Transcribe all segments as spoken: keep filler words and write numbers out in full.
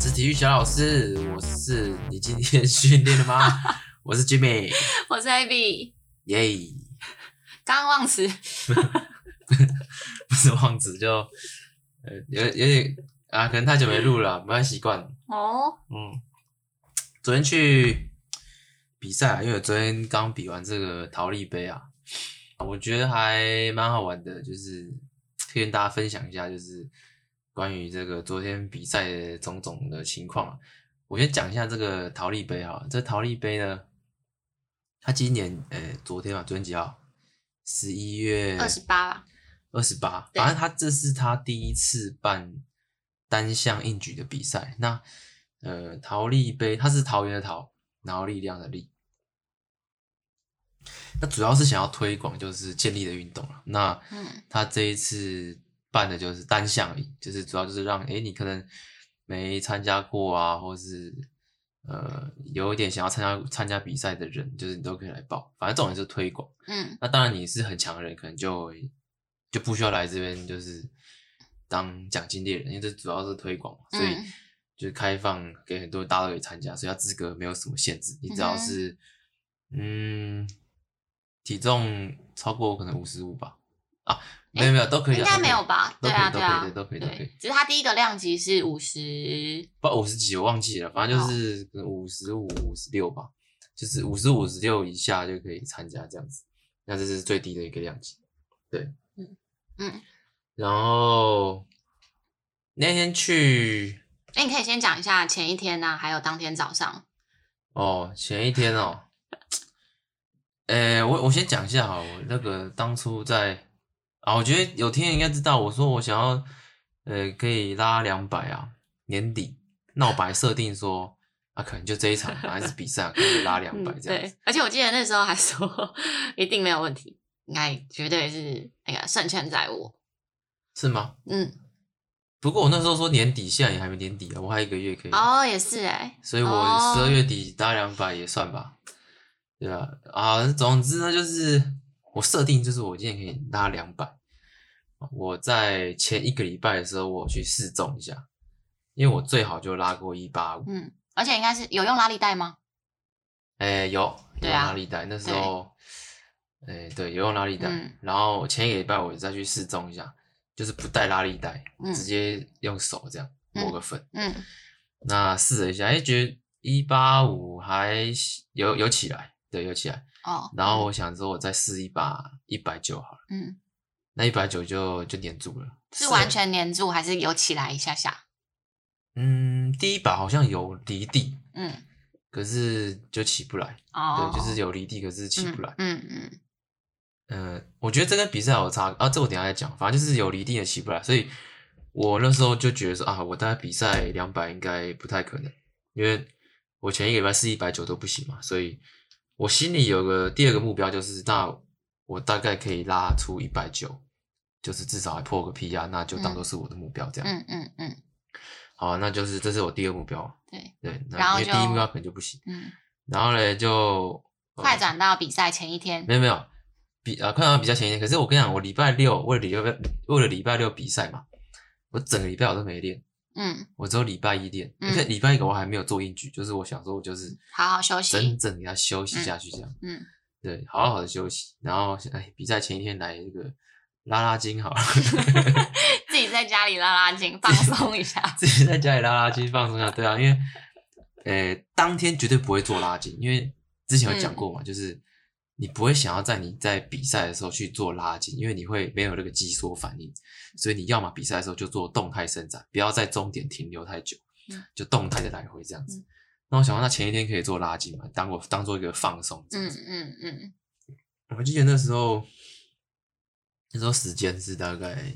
是体育小老师，我是你今天训练了吗？我是 Jimmy， 我是 Abby， 耶！刚刚忘词，不是忘词，就呃有有点啊，可能太久没录了，不太习惯。哦，嗯，昨天去比赛、啊，因为我昨天刚比完这个陶力杯啊，我觉得还蛮好玩的，就是可以跟大家分享一下，就是。关于这个昨天比赛的种种的情况、啊，我先讲一下这个陶力杯哈。这陶力杯呢，它今年呃、欸，昨天嘛，昨天几号？十一月二十八吧。二十八，反正它这是它第一次办单项硬举的比赛。那呃，陶力杯它是桃园的桃，然后力量的力。那主要是想要推广就是健力的运动了。那它这一次。办的就是单项，就是主要就是让哎、欸，你可能没参加过啊，或是呃有一点想要参加参加比赛的人，就是你都可以来报。反正重点是推广，嗯，那当然你是很强的人，可能就就不需要来这边就是当奖金猎人，因为这主要是推广，所以就是开放给很多大家都可以参加，所以它资格没有什么限制，你只要是嗯体重超过可能五十五吧。啊，没有没有都可以、啊，应该没有吧？对啊对啊，都可以都可以。只是他第一个量级是五十，不五十几我忘记了，反正就是可能五十五、五十六吧，就是五十五、五十六以下就可以参加这样子。那这是最低的一个量级，对，嗯嗯。然后那天去，哎、欸，你可以先讲一下前一天啊，还有当天早上。哦，前一天哦，诶、欸，我我先讲一下好了，我那个当初在。啊，我觉得有听人应该知道，我说我想要，呃，可以拉两百啊，年底。那我本来设定说，啊，可能就这一场还是比赛、啊、可以拉两百这样子、嗯。对，而且我记得那时候还说一定没有问题，应该绝对是那个胜券在握。是吗？嗯。不过我那时候说年底，现在也还没年底啊，我还有一个月可以。哦，也是哎、欸。所以我十二月底拉两百也算吧。对啊，啊，总之呢就是。我设定就是我今天可以拉两百，我在前一个礼拜的时候我去试重一下，因为我最好就拉过一百八十五。嗯，而且应该是有用拉力带吗？诶、欸，有，有用拉力带、啊。那时候，诶、欸，对，有用拉力带、嗯。然后前一个礼拜我再去试重一下，就是不带拉力带、嗯，直接用手这样抹个粉。嗯，嗯那试了一下，诶、欸，觉得一百八十五还有有起来，对，有起来。哦、然后我想说，我再试一把一百九十好了。嗯，那一百九十就就黏住了。是完全黏住，还是有起来一下下？嗯，第一把好像有离地，嗯，可是就起不来。哦，对，就是有离地，可是起不来。嗯嗯嗯、呃。我觉得这跟比赛有差啊，这我等一下再讲。反正就是有离地也起不来，所以我那时候就觉得说啊，我大概比赛两百应该不太可能，因为我前一个礼拜试一百九十都不行嘛，所以。我心里有个第二个目标就是，那我大概可以拉出一百九十，就是至少还破个 P R， 那就当做是我的目标这样。嗯嗯嗯。好，那就是这是我第二个目标。对对，然后因为第一目标可能就不行。嗯。然后呢，就快转到比赛前一天。没有没有，比啊、呃、快转到比赛前一天。可是我跟你讲，我礼拜六为了礼拜为了礼拜六比赛嘛，我整个礼拜我都没练。嗯，我只有礼拜一练，而且礼拜一我还没有做硬举，就是我想说，我就是好好休息，整整给他休息下去这样。嗯，嗯对，好好的休息，然后哎，比赛前一天来一个拉拉筋好了，自己在家里拉拉筋放松一下，自己在家里拉拉筋放松一下，对啊，因为呃当天绝对不会做拉筋，因为之前有讲过嘛、嗯，就是你不会想要在你在比赛的时候去做拉筋，因为你会没有那个肌缩反应。所以你要嘛比赛的时候就做动态伸展，不要在终点停留太久，就动态的来回这样子。嗯、那我想说，那前一天可以做拉筋嘛，当我当做一个放松这样子。嗯嗯嗯。我记得那时候，那时候时间是大概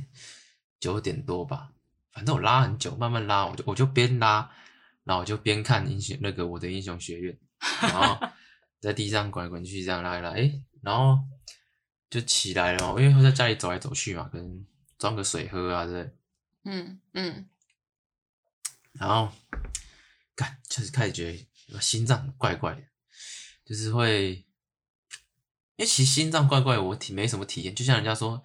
九点多吧，反正我拉很久，慢慢拉，我就我就边拉，然后我就边看英雄那个我的英雄学院，然后在地上滚来滚去这样拉一拉，哎、欸，然后就起来了嘛，因为我在家里走来走去嘛，可能。装个水喝啊，对不对？嗯嗯。然后，干就是开始觉得心脏怪怪的，就是会，因为其实心脏怪怪的，我挺没什么体验。就像人家说，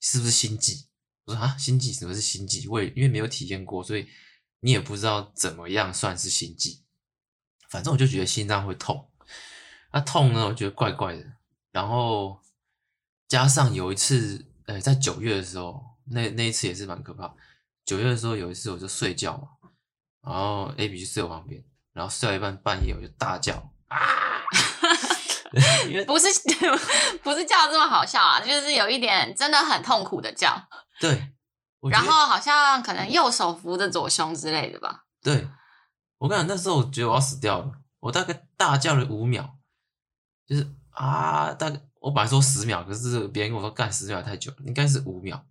是不是心悸？我说啊，心悸什么是心悸？我也因为没有体验过，所以你也不知道怎么样算是心悸。反正我就觉得心脏会痛，那、啊、痛呢，我觉得怪怪的。然后加上有一次，呃，在九月的时候，那那一次也是蛮可怕。九月的时候有一次我就睡觉嘛，然后 A B 就睡我旁边，然后睡到一半半夜我就大叫啊，不是不是叫这么好笑啊，就是有一点真的很痛苦的叫。对，然后好像可能右手扶着左胸之类的吧。对。我跟你讲，那时候我觉得我要死掉了，我大概大叫了五秒，就是啊，大概我本来说十秒，可是别人跟我说干十秒太久了，应该是五秒，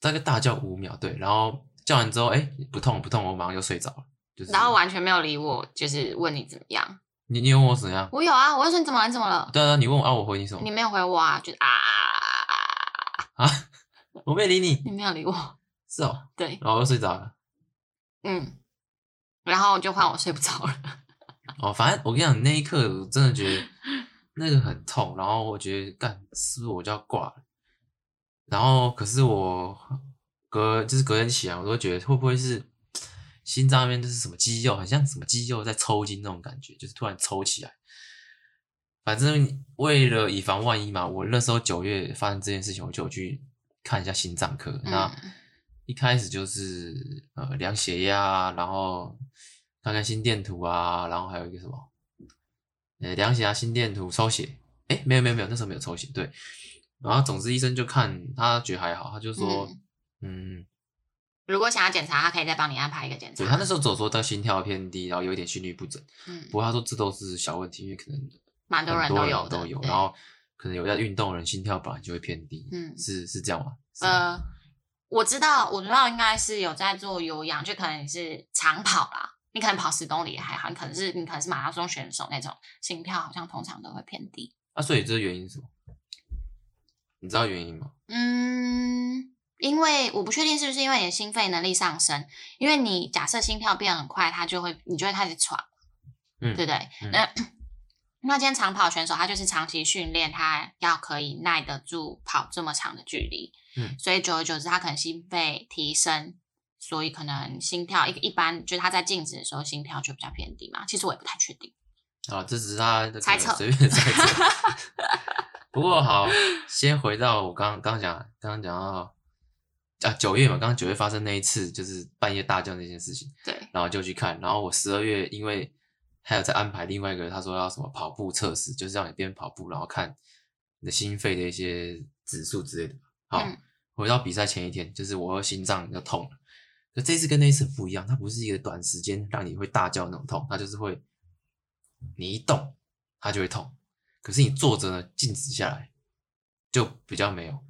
大概大叫五秒，对，然后叫完之后，哎、欸，不痛不痛，我马上就睡着了，就是然后完全没有理我，就是问你怎么样，你你有问我怎么样？我有啊，我问说你怎么了，你怎么了？对啊，你问我啊，我回你什么？你没有回我啊，就是啊啊啊啊，我没理你，你没有理我，是哦，对，然后我就睡着了，嗯。然后就换我睡不着了。哦，反正我跟你讲，那一刻我真的觉得那个很痛，然后我觉得干是不是我就要挂了？然后可是我隔就是隔天起来，我都觉得会不会是心脏那边就是什么肌肉，很像什么肌肉在抽筋那种感觉，就是突然抽起来。反正为了以防万一嘛，我那时候九月发生这件事情，我就有去看一下心脏科。嗯、那一开始就是呃量血压，然后看看心电图啊，然后还有一个什么，呃量血压、心电图、抽血，哎没有没有没有，那时候没有抽血，对。然后总之医生就看他觉得还好，他就说嗯，嗯如果想要检查，他可以再帮你安排一个检查。对，他那时候只说他心跳偏低，然后有一点心律不整，嗯，不过他说这都是小问题，因为可能蛮多人都有都有，然后可能有在运动的人心跳本来就会偏低，嗯，是是这样吗？呃。我知道，我知道应该是有在做有氧，就可能你是长跑啦，你可能跑十公里也还好，你可能是你可能是马拉松选手那种，心跳好像通常都会偏低。啊，所以这原因是什么？你知道原因吗？嗯，因为我不确定是不是因为你的心肺能力上升，因为你假设心跳变很快，它就会你就会开始喘，嗯，对不对？嗯、那那今天长跑选手他就是长期训练，他要可以耐得住跑这么长的距离。嗯，所以久而久之，他可能心肺提升，所以可能心跳一一般，就是他在静止的时候心跳就比较偏低嘛。其实我也不太确定。啊，这只是他的猜测，随便猜测。不过好，先回到我刚刚讲，刚刚讲到啊九月嘛，刚刚九月发生那一次就是半夜大叫那件事情。对。然后就去看，然后我十二月因为还有在安排另外一个，他说要什么跑步测试，就是让你边跑步然后看你的心肺的一些指数之类的。好，嗯、回到比赛前一天，就是我心脏就痛了。可这次跟那一次不一样，它不是一个短时间让你会大叫那种痛，它就是会，你一动它就会痛。可是你坐着呢，静止下来就比较没有，然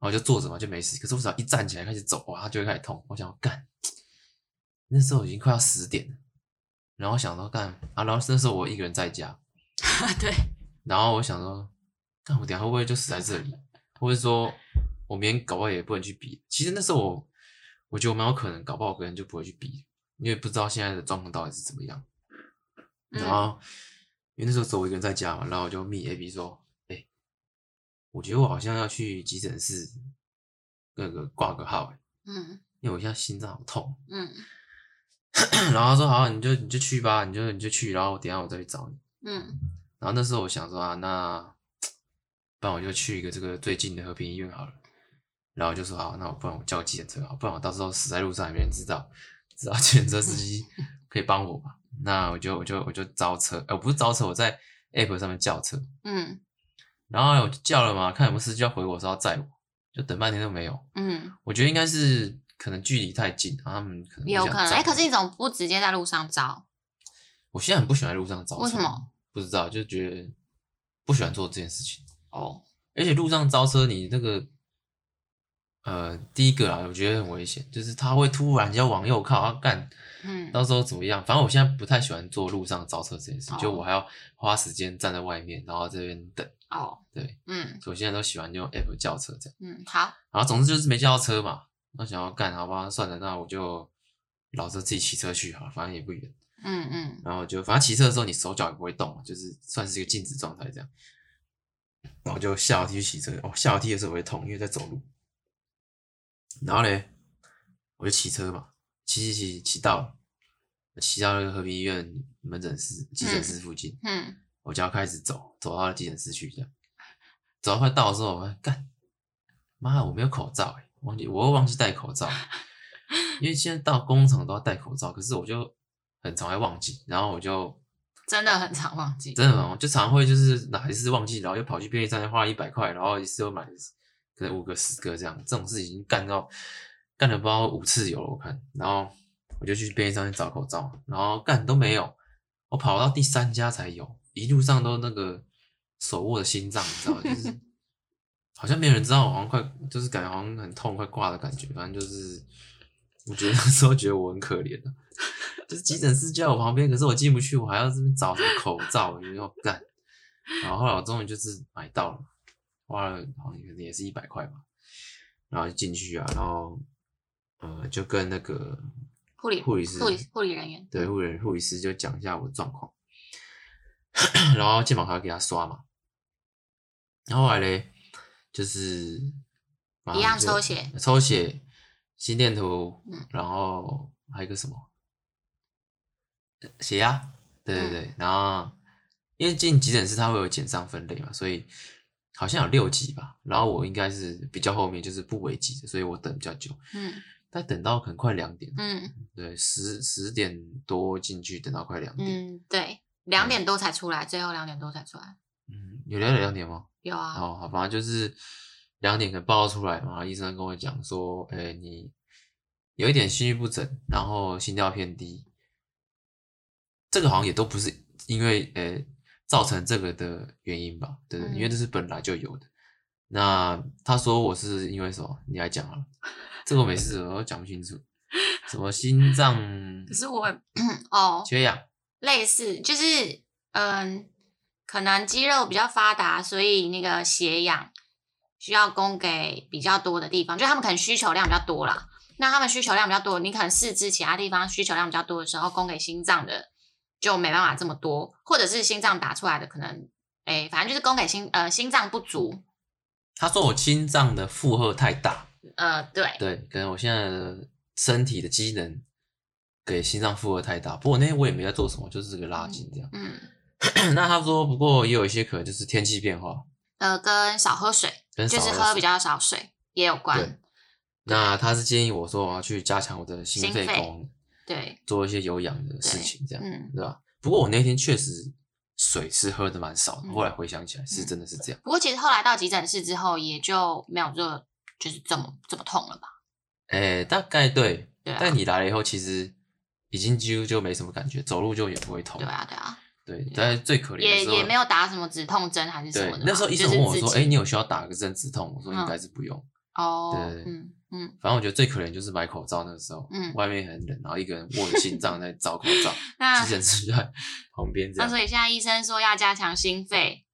后就坐着嘛就没事。可是我只要一站起来开始走啊，它就会开始痛。我想干，那时候已经快要十点了，然后想说干啊，然后那时候我一个人在家，对，然后我想说干，我等一下会不会就死在这里，或者说。我明天搞不好也不能去比。其实那时候我，我觉得我蛮有可能搞不好，我可能就不会去比，因为不知道现在的状况到底是怎么样。嗯、然后，因为那时候只有我一个人在家嘛，然后我就密 A B 说：“哎、欸，我觉得我好像要去急诊室那个挂个号、欸，嗯，因为我现在心脏好痛，嗯。然后他说好，你就你就去吧，你就你就去，然后我等一下我再去找你，嗯。然后那时候我想说啊，那不然我就去一个这个最近的和平医院好了。”然后就说好，那我不然我叫计程车好，不然我到时候死在路上也没人知道，只要计程车司机可以帮我吧。那我就我就我就招车，呃，我不是招车，我在 app 上面叫车，嗯，然后我就叫了嘛，看有没有司机要回我说要载我，就等半天都没有，嗯，我觉得应该是可能距离太近，然后他们可能有可能，哎，可是你怎么不直接在路上招？我现在很不喜欢在路上招车，为什么？不知道，就觉得不喜欢做这件事情哦，而且路上招车你那个。呃，第一个啊，我觉得很危险，就是他会突然要往右靠，要干，嗯，到时候怎么样？反正我现在不太喜欢坐路上招车这件事，哦、就我还要花时间站在外面，然后这边等。哦，对，嗯，所以我现在都喜欢用 app 叫车这样。嗯，好。然后总之就是没叫到车嘛，那想要干，好吧，算了，那我就老是自己骑车去好了，反正也不远。嗯嗯。然后就反正骑车的时候你手脚也不会动，就是算是一个静止状态这样。然后就下楼梯去骑车，哦，下楼梯的时候我会痛，因为在走路。然后嘞，我就骑车嘛，骑骑骑骑到骑到那个和平医院门诊室急诊室附近，嗯，嗯我就要开始走走到急诊室去，这样走到快到的时候，我干妈我没有口罩哎、欸，忘记我又忘记戴口罩，因为现在到工厂都要戴口罩，可是我就很常会忘记，然后我就。真的很常忘记，真的很就常会就是哪一次忘记，然后又跑去便利商店花了一百块，然后一次又买可能五个十个这样，这种事已经干到干了不知道五次有了我看，然后我就去便利商店找口罩，然后干都没有，我跑到第三家才有，一路上都那个手握的心脏，你知道吗？就是好像没有人知道我好像快就是感觉好像很痛快挂的感觉，反正就是我觉得那时候觉得我很可怜的、啊。就是急诊室就在我旁边，可是我进不去，我还要这边找什么口罩，我就干。然后后来我终于就是买到了，花了好像也是一百块吧，然后就进去啊，然后呃就跟那个护理护理师护理护理人员对护理护理师就讲一下我的状况，然后健保卡给他刷嘛，然后后来嘞就是就一样抽血抽血心电图，嗯、然后还有一个什么。血压，对对对，嗯、然后因为进急诊室它会有检伤分类嘛，所以好像有六级吧，然后我应该是比较后面，就是不危急的，所以我等比较久，嗯，但等到很快两点，嗯，对，十十点多进去，等到快两点，嗯，对，两点多才出来，嗯、最后两点多才出来，嗯，有两点两点吗？有啊，哦，好，反正就是两点可能报出来嘛，然后医生跟我讲说，哎，你有一点心律不整，然后心跳偏低。这个好像也都不是因为呃、欸、造成这个的原因吧，对不对？嗯、因为这是本来就有的。那他说我是因为什么？你来讲好了，这个我每次我都讲不清楚。什么心脏？可是我哦，缺氧，类似就是嗯，可能肌肉比较发达，所以那个血氧需要供给比较多的地方，就他们可能需求量比较多啦。那他们需求量比较多，你可能四肢其他地方需求量比较多的时候，供给心脏的。就没办法这么多，或者是心脏打出来的可能，哎、欸，反正就是供给心呃心脏不足。他说我心脏的负荷太大，呃，对对，可能我现在的身体的机能给心脏负荷太大。不过那天我也没在做什么，就是这个拉筋这样。嗯，嗯那他说不过也有一些可能就是天气变化，呃，跟少喝水，跟少喝水就是喝比较少水也有关。对，那他是建议我说我要去加强我的心肺功能。对，做一些有氧的事情，这样，嗯、对吧？不过我那天确实水是喝的蛮少的，嗯、后来回想起来是真的是这样。嗯、不过其实后来到急诊室之后，也就没有就就是这么这么痛了吧？哎、欸，大概对。对、啊。但你来了以后，其实已经几乎就没什么感觉，走路就也不会痛。对啊，对啊。对，對但是最可怜的时候也也没有打什么止痛针还是什么的。那时候医生问我说：“哎、欸，你有需要打个针止痛？”我说：“应该是不用。嗯”哦，对，嗯嗯，反正我觉得最可怜就是买口罩那个时候，嗯，外面很冷，然后一个人握着心脏在找口罩，急诊室就在旁边这样。那所以现在医生说要加强心肺，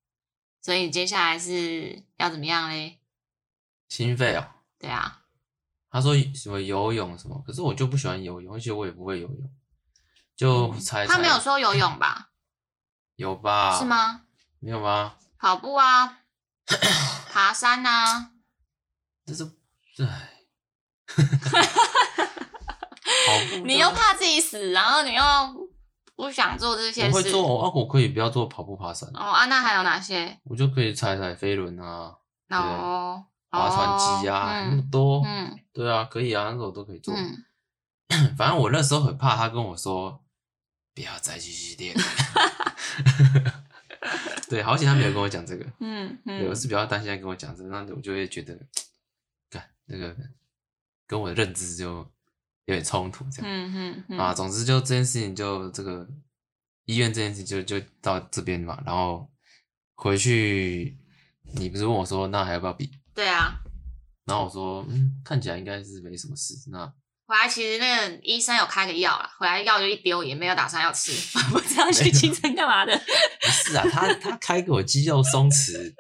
所以你接下来是要怎么样嘞？心肺哦，对啊，他说什么游泳什么，可是我就不喜欢游泳，而且我也不会游泳，就猜猜、嗯、他没有说游泳吧？有吧？是吗？没有吗？跑步啊，爬山啊。这是，哎，你又怕自己死，然后你又不想做这些事。我会做，啊，我可以不要做跑步、爬山。哦啊，那还有哪些？我就可以踩踩飞轮啊，哦，划船机啊，嗯、那么多，嗯，对啊，可以啊，那个我都可以做。嗯、反正我那时候很怕他跟我说，不要再继续练。对，好险他没有跟我讲这个。嗯嗯，对，我是比较担心他跟我讲这个，那我就会觉得。那个跟我的认知就有点冲突，这样，嗯嗯嗯啊，总之就这件事情就这个医院这件事情就就到这边嘛，然后回去你不是问我说那还要不要比？对啊，然后我说嗯，看起来应该是没什么事。那回来其实那个医生有开个药啦，回来药就一丢，也没有打算要吃，我不知道去急诊干嘛的。不是啊，他他开给我肌肉松弛，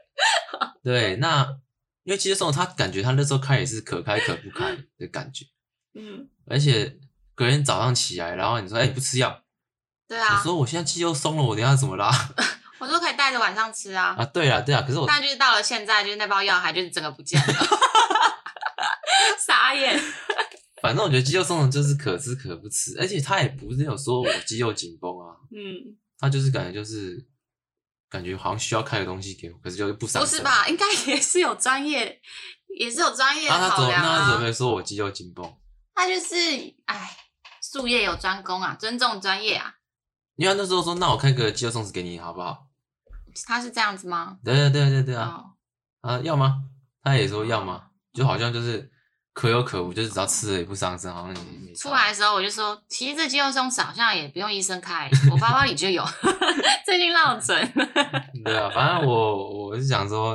对，那。因为肌肉松弛，他感觉他那时候开也是可开可不开的感觉，嗯，而且隔天早上起来，然后你说，哎、欸，不吃药，对啊，我说我现在肌肉松了，我等一下怎么拉？我说可以带着晚上吃啊，啊，对啊，对啊，可是我，但就是到了现在，就是那包药还就是整个不见了，傻眼。反正我觉得肌肉松松就是可吃可不吃，而且他也不是有说我肌肉紧绷啊，嗯，他就是感觉就是感觉好像需要开个东西给我，可是就不上。不是吧？应该也是有专业，也是有专业的考量啊。那他怎么说我肌肉紧绷？他就是哎，术业有专攻啊，尊重专业啊。因为他那时候说，那我开个肌肉松子给你好不好？他是这样子吗？对对对对对啊！ Oh. 啊，要吗？他也说要吗？就好像就是可有可无，就是只要吃了也不伤身，好像也没差。出来的时候我就说，其实这肌肉松子好像也不用医生开，我包包里就有，最近落枕。对啊，反正我我是想说，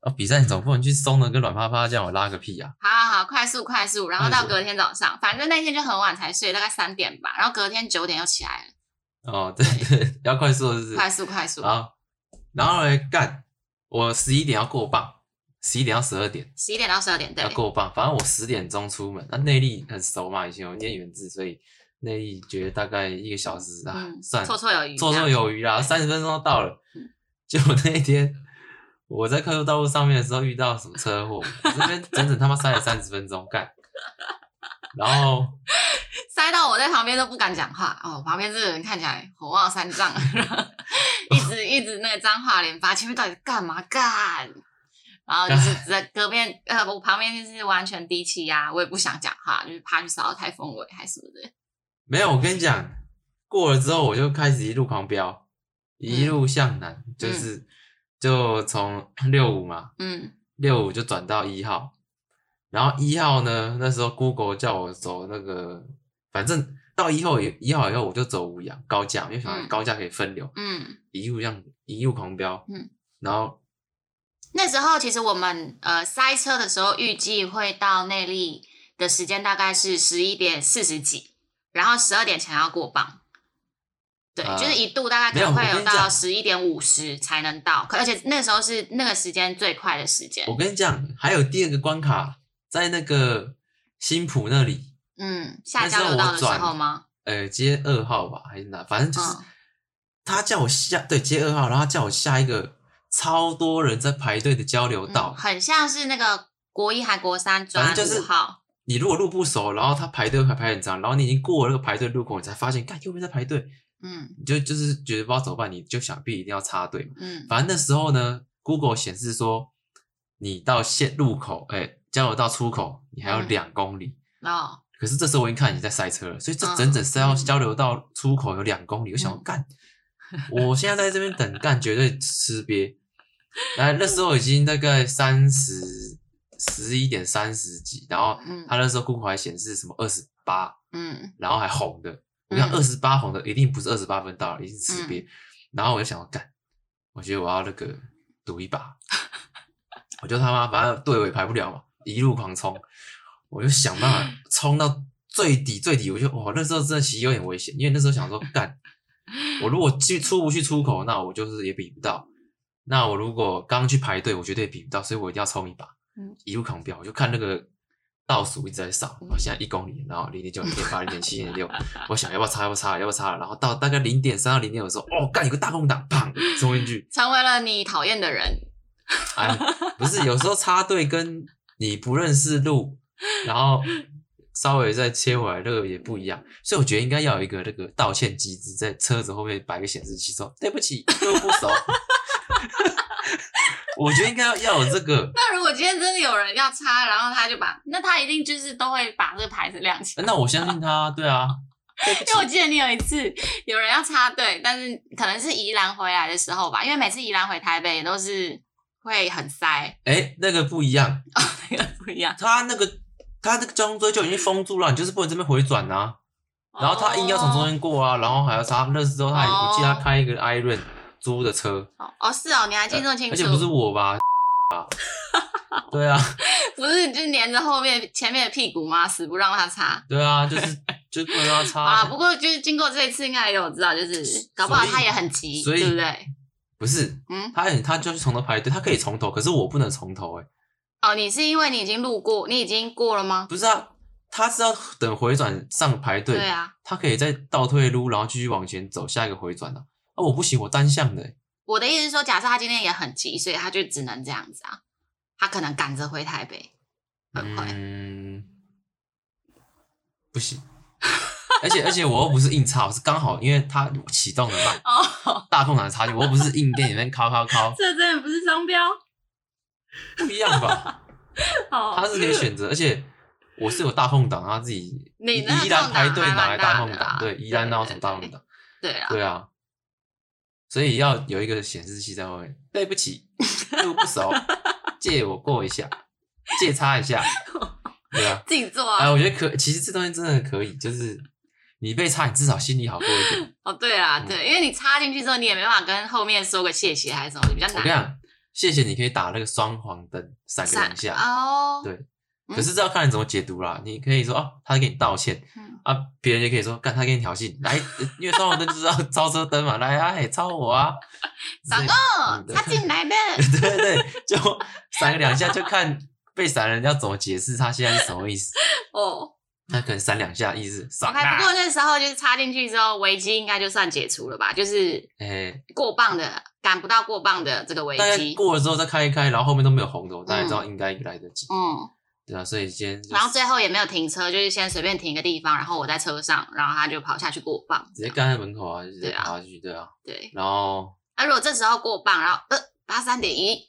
哦，比赛你总不能去松的跟软趴趴这样，我拉个屁啊！好好好，快速快速，然后到隔天早上，反正那天就很晚才睡，大概三点吧，然后隔天九点又起来了。哦，对 对, 对，要快速是不是？快速快速啊！然后嘞，干，我十一点要过磅， 十一点到十二点， 十一点到十二点，对，要过磅。反正我十点钟出门，那内力很熟嘛，以前我念原字，所以内力觉得大概一个小时啊，嗯、算绰绰有余，绰绰有余啦，三十分钟到了。结果那一天我在快速道路上面的时候遇到什么车祸，我这边整整他妈塞了三十分钟，干，然后塞到我在旁边都不敢讲话哦，旁边这个人看起来火冒三丈。一直一直那个脏话连发，前面到底干嘛干？然后就是在隔边，呃，我旁边就是完全低气压，我也不想讲话，就是怕去骚扰台风尾还是什么的。没有，我跟你讲，过了之后我就开始一路狂飙，一路向南，嗯、就是、嗯、就从六五嘛，嗯，六五就转到一号，然后一号呢，那时候 Google 叫我走那个，反正。到一号也一号以后，我就走五羊高架，因为想高架可以分流。嗯，一路这样一路狂飙。嗯，然后那时候其实我们呃塞车的时候，预计会到内壢的时间大概是十一点四十几，然后十二点前要过磅。对，呃、就是一度大概可能会有到十一点五十才能到，可而且那时候是那个时间最快的时间。我跟你讲，还有第二个关卡在那个新埔那里。嗯，下交流道的时候吗？呃，接二号吧，还是哪？反正就是、嗯、他叫我下，对，接二号，然后他叫我下一个超多人在排队的交流道，嗯、很像是那个国一还国三转五号。你如果路不熟，然后他排队还排很长，然后你已经过了那个排队路口，你才发现，干右边在排队，嗯，你就就是觉得不知道怎么办，你就想必一定要插队嘛，嗯，反正那时候呢 ，Google 显示说，你到线路口，哎、欸，交流道出口，你还有两公里、嗯、哦。可是这时候我一看已经在塞车了，所以这整整塞到交流道出口有两公里，嗯、我想干，我现在在这边等干绝对吃瘪。然后那时候已经大概三十十一点三十几，然后他那时候 Google 还显示什么二十八，嗯，然后还红的，我想二十八红的一定不是二十八分到了，一定是吃瘪。嗯、然后我就想干，我觉得我要那个赌一把，我就他妈反正队尾排不了嘛，一路狂冲。我就想办法冲到最底最底，我就哇，那时候真的其实有点危险，因为那时候想说，干，我如果去出不去出口，那我就是也比不到；那我如果刚去排队，我绝对比不到，所以我一定要冲一把，嗯、一路狂飙。我就看那个倒数一直在少，我现在一公里，然后零点九、零点八、零点七、零点六，我想要不要插，要不要插，要不要插，然后到大概零点三到零点五的时候，哦，干，有个大空档，砰，冲进去，成为了你讨厌的人。哎，不是，有时候插队跟你不认识路。然后稍微再切回来，那个也不一样，所以我觉得应该要有一个那个道歉机制，在车子后面摆个显示器说：“对不起，又不熟。”我觉得应该要有这个。那如果今天真的有人要插，然后他就把，那他一定就是都会把这个牌子亮起来。那我相信他，对啊。因为我记得你有一次有人要插队，但是可能是宜兰回来的时候吧，因为每次宜兰回台北也都是会很塞。哎，那个不一样，哦，那个不一样，他那个。他这个交通锥就已经封住了，你就是不能这边回转啊，然后他硬要从中间过啊，然后还要插。那时候他也不记得他开一个 Iron 租的车。哦，是哦，你还记得这么清楚？而且不是我吧？对啊，不是就黏着后面前面的屁股吗？死不让他插。对啊，就是就不能让他插。啊，不过就是经过这一次，应该也有知道，就是搞不好他也很急，对不对？不是，嗯，他他就是从头排队，他可以从头，可是我不能从头哎。哦，你是因为你已经路过，你已经过了吗？不是啊，他是要等回转上排队，对啊，他可以再倒退路，然后继续往前走下一个回转啊。啊，我不行，我单向的欸。我的意思是说，假设他今天也很急，所以他就只能这样子啊。他可能赶着回台北，很快。嗯，不行。而且而且我又不是硬插，我是刚好因为它启动的慢，哦、大空档的插件，我又不是硬电里面敲敲敲。这真的不是商标，不一样吧？哦，它是可以选择，而且我是有大空档，它自己依然排队拿来大空档，对，依然拿什么大空档，对啊，对啊，所以要有一个显示器在外面。对不起，路不熟，借我过一下，借插一下，对啊，自己做啊。哎、呃，我觉得可，其实这东西真的可以，就是。你被插，你至少心里好过一点。哦，对啊，对，嗯、因为你插进去之后，你也没办法跟后面说个谢谢还是什么，比较难。我跟你讲，谢谢你可以打那个双黄灯，闪个两下。哦。对，嗯、可是这要看你怎么解读啦。你可以说哦，他给你道歉、嗯、啊，别人也可以说，干他给你挑衅，来，因为双黄灯就是要超车灯嘛，来啊，哎，超我啊，傻哥，他进来的。对对对，就闪个两下，就看被闪人要怎么解释他现在是什么意思。哦。那可能闪两下意思少。OK， 不过那时候就是插进去之后，危机应该就算解除了吧？就是诶，过磅的赶、欸、不到过磅的这个危机，过了之后再开一开，然后后面都没有红的，我大概知道应该来得及。嗯，对啊，所以今天、就是、然后最后也没有停车，就是先随便停一个地方，然后我在车上，然后他就跑下去过磅，直接干在门口啊，直接跑下去，对啊，对。然后啊，如果这时候过磅，然后呃八三点一，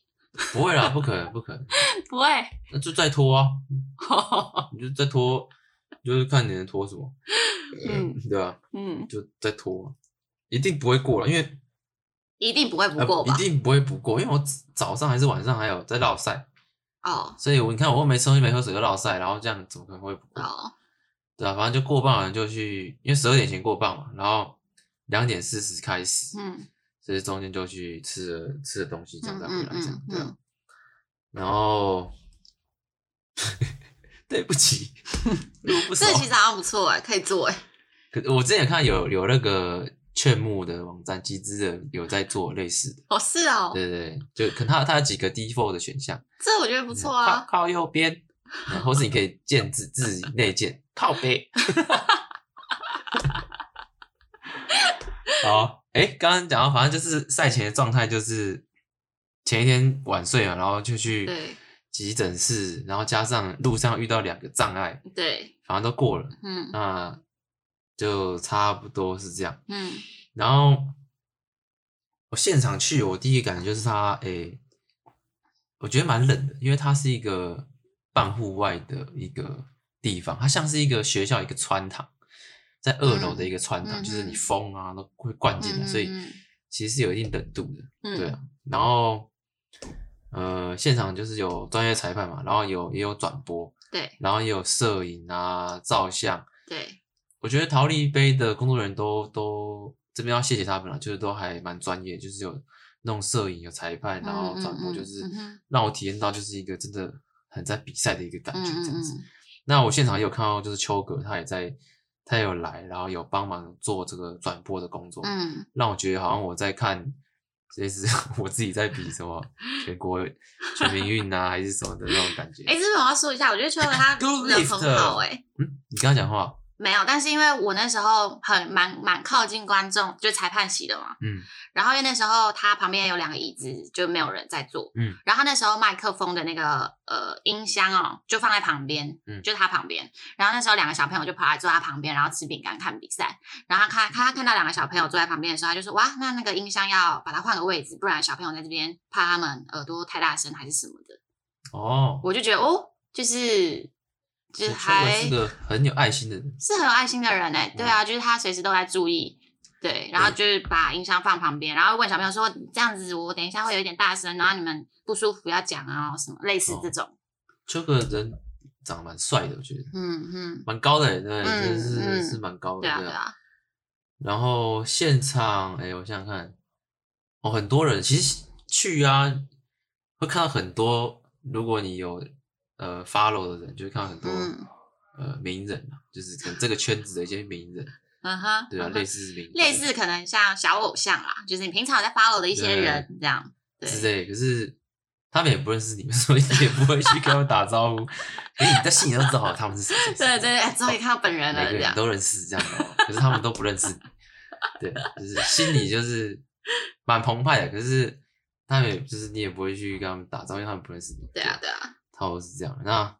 不会啦，不可能，不可能，不会，那就再拖啊，你就再拖。就是看你能拖什么，嗯，对吧、啊？嗯，就再拖，一定不会过了，因为一定不会不过吧、呃？一定不会不过，因为我早上还是晚上还有在落赛哦，所以我你看我又没吃东西没喝水就落赛，然后这样怎么可能会不过？哦、对啊，反正就过磅了就去，因为十二点前过磅嘛，然后两点四十开始，嗯，所以中间就去吃了吃的东西，这样再回来这样，嗯嗯嗯嗯对啊，然后。对不起，不这其实好像不错哎，可以做哎。可我之前有看有有那个劝募的网站，集资的有在做类似的。哦，是哦。对对对，就可能它它有几个 default 的选项。这我觉得不错啊。靠, 靠右边，或是你可以建自自己内建靠背。好，哎、欸，刚刚讲到，反正就是赛前的状态就是前一天晚睡嘛，然后就去。对。急诊室，然后加上路上遇到两个障碍，对，反正都过了，嗯，那就差不多是这样，嗯。然后我现场去，我第一感觉就是它，诶，我觉得蛮冷的，因为它是一个半户外的一个地方，它像是一个学校一个穿堂，在二楼的一个穿堂，嗯、就是你风啊都会灌进来，嗯、所以其实是有一定冷度的，嗯、对啊。然后。呃，现场就是有专业裁判嘛，然后有也有转播，对，然后也有摄影啊、照相，对。我觉得陶丽杯的工作人员都都这边要谢谢他们啦，就是都还蛮专业，就是有那种摄影、有裁判，然后转播，就是让我体验到就是一个真的很在比赛的一个感觉这样子。嗯嗯嗯那我现场也有看到，就是秋哥他也在，他也有来，然后有帮忙做这个转播的工作，嗯，让我觉得好像我在看。所以是我自己在比什么全国全民运啊，还是什么的那种感觉。哎、欸，这边我要说一下，我觉得秋哥他人很好哎、欸。嗯，你跟他讲话没有？但是因为我那时候很蛮蛮靠近观众，就裁判席的嘛。嗯。然后因为那时候他旁边有两个椅子，就没有人在坐。嗯。然后那时候麦克风的那个呃音箱哦，就放在旁边，嗯，就他旁边。然后那时候两个小朋友就跑来坐他旁边，然后吃饼干看比赛。然后他看他看到两个小朋友坐在旁边的时候，他就说：“哇，那那个音箱要把它换个位置，不然小朋友在这边怕他们耳朵太大声还是什么的。”哦，我就觉得哦，就是。就是还是个很有爱心的人，是很有爱心的人哎、欸，对啊，就是他随时都在注意，对，然后就是把音箱放旁边，然后问小朋友说这样子我等一下会有一点大声，然后你们不舒服要讲啊什么类似这种。秋哥、哦、人长得蛮帅的，我觉得，嗯嗯，蛮高的、欸，对，嗯、真的是、嗯、是蛮高的，对啊对啊。然后现场，哎、欸，我想想看，哦，很多人其实去啊，会看到很多，如果你有。呃 ，follow 的人就会看到很多、嗯、呃名人啊，就是可能这个圈子的一些名人，嗯哼，对啊，嗯、类似名人，类似可能像小偶像啦，就是你平常在 follow 的一些人这样，对，之类。可是他们也不认识你们，所以你也不会去跟他们打招呼，所以你在心里都知道他们是谁。对对对，终于看到本人了，每个人都认识这样，可是他们都不认识你，对，就是心里就是蛮澎湃的，可是他们也就是你也不会去跟他们打招呼，因为他们不认识你。对啊，对啊。差不多是这样，那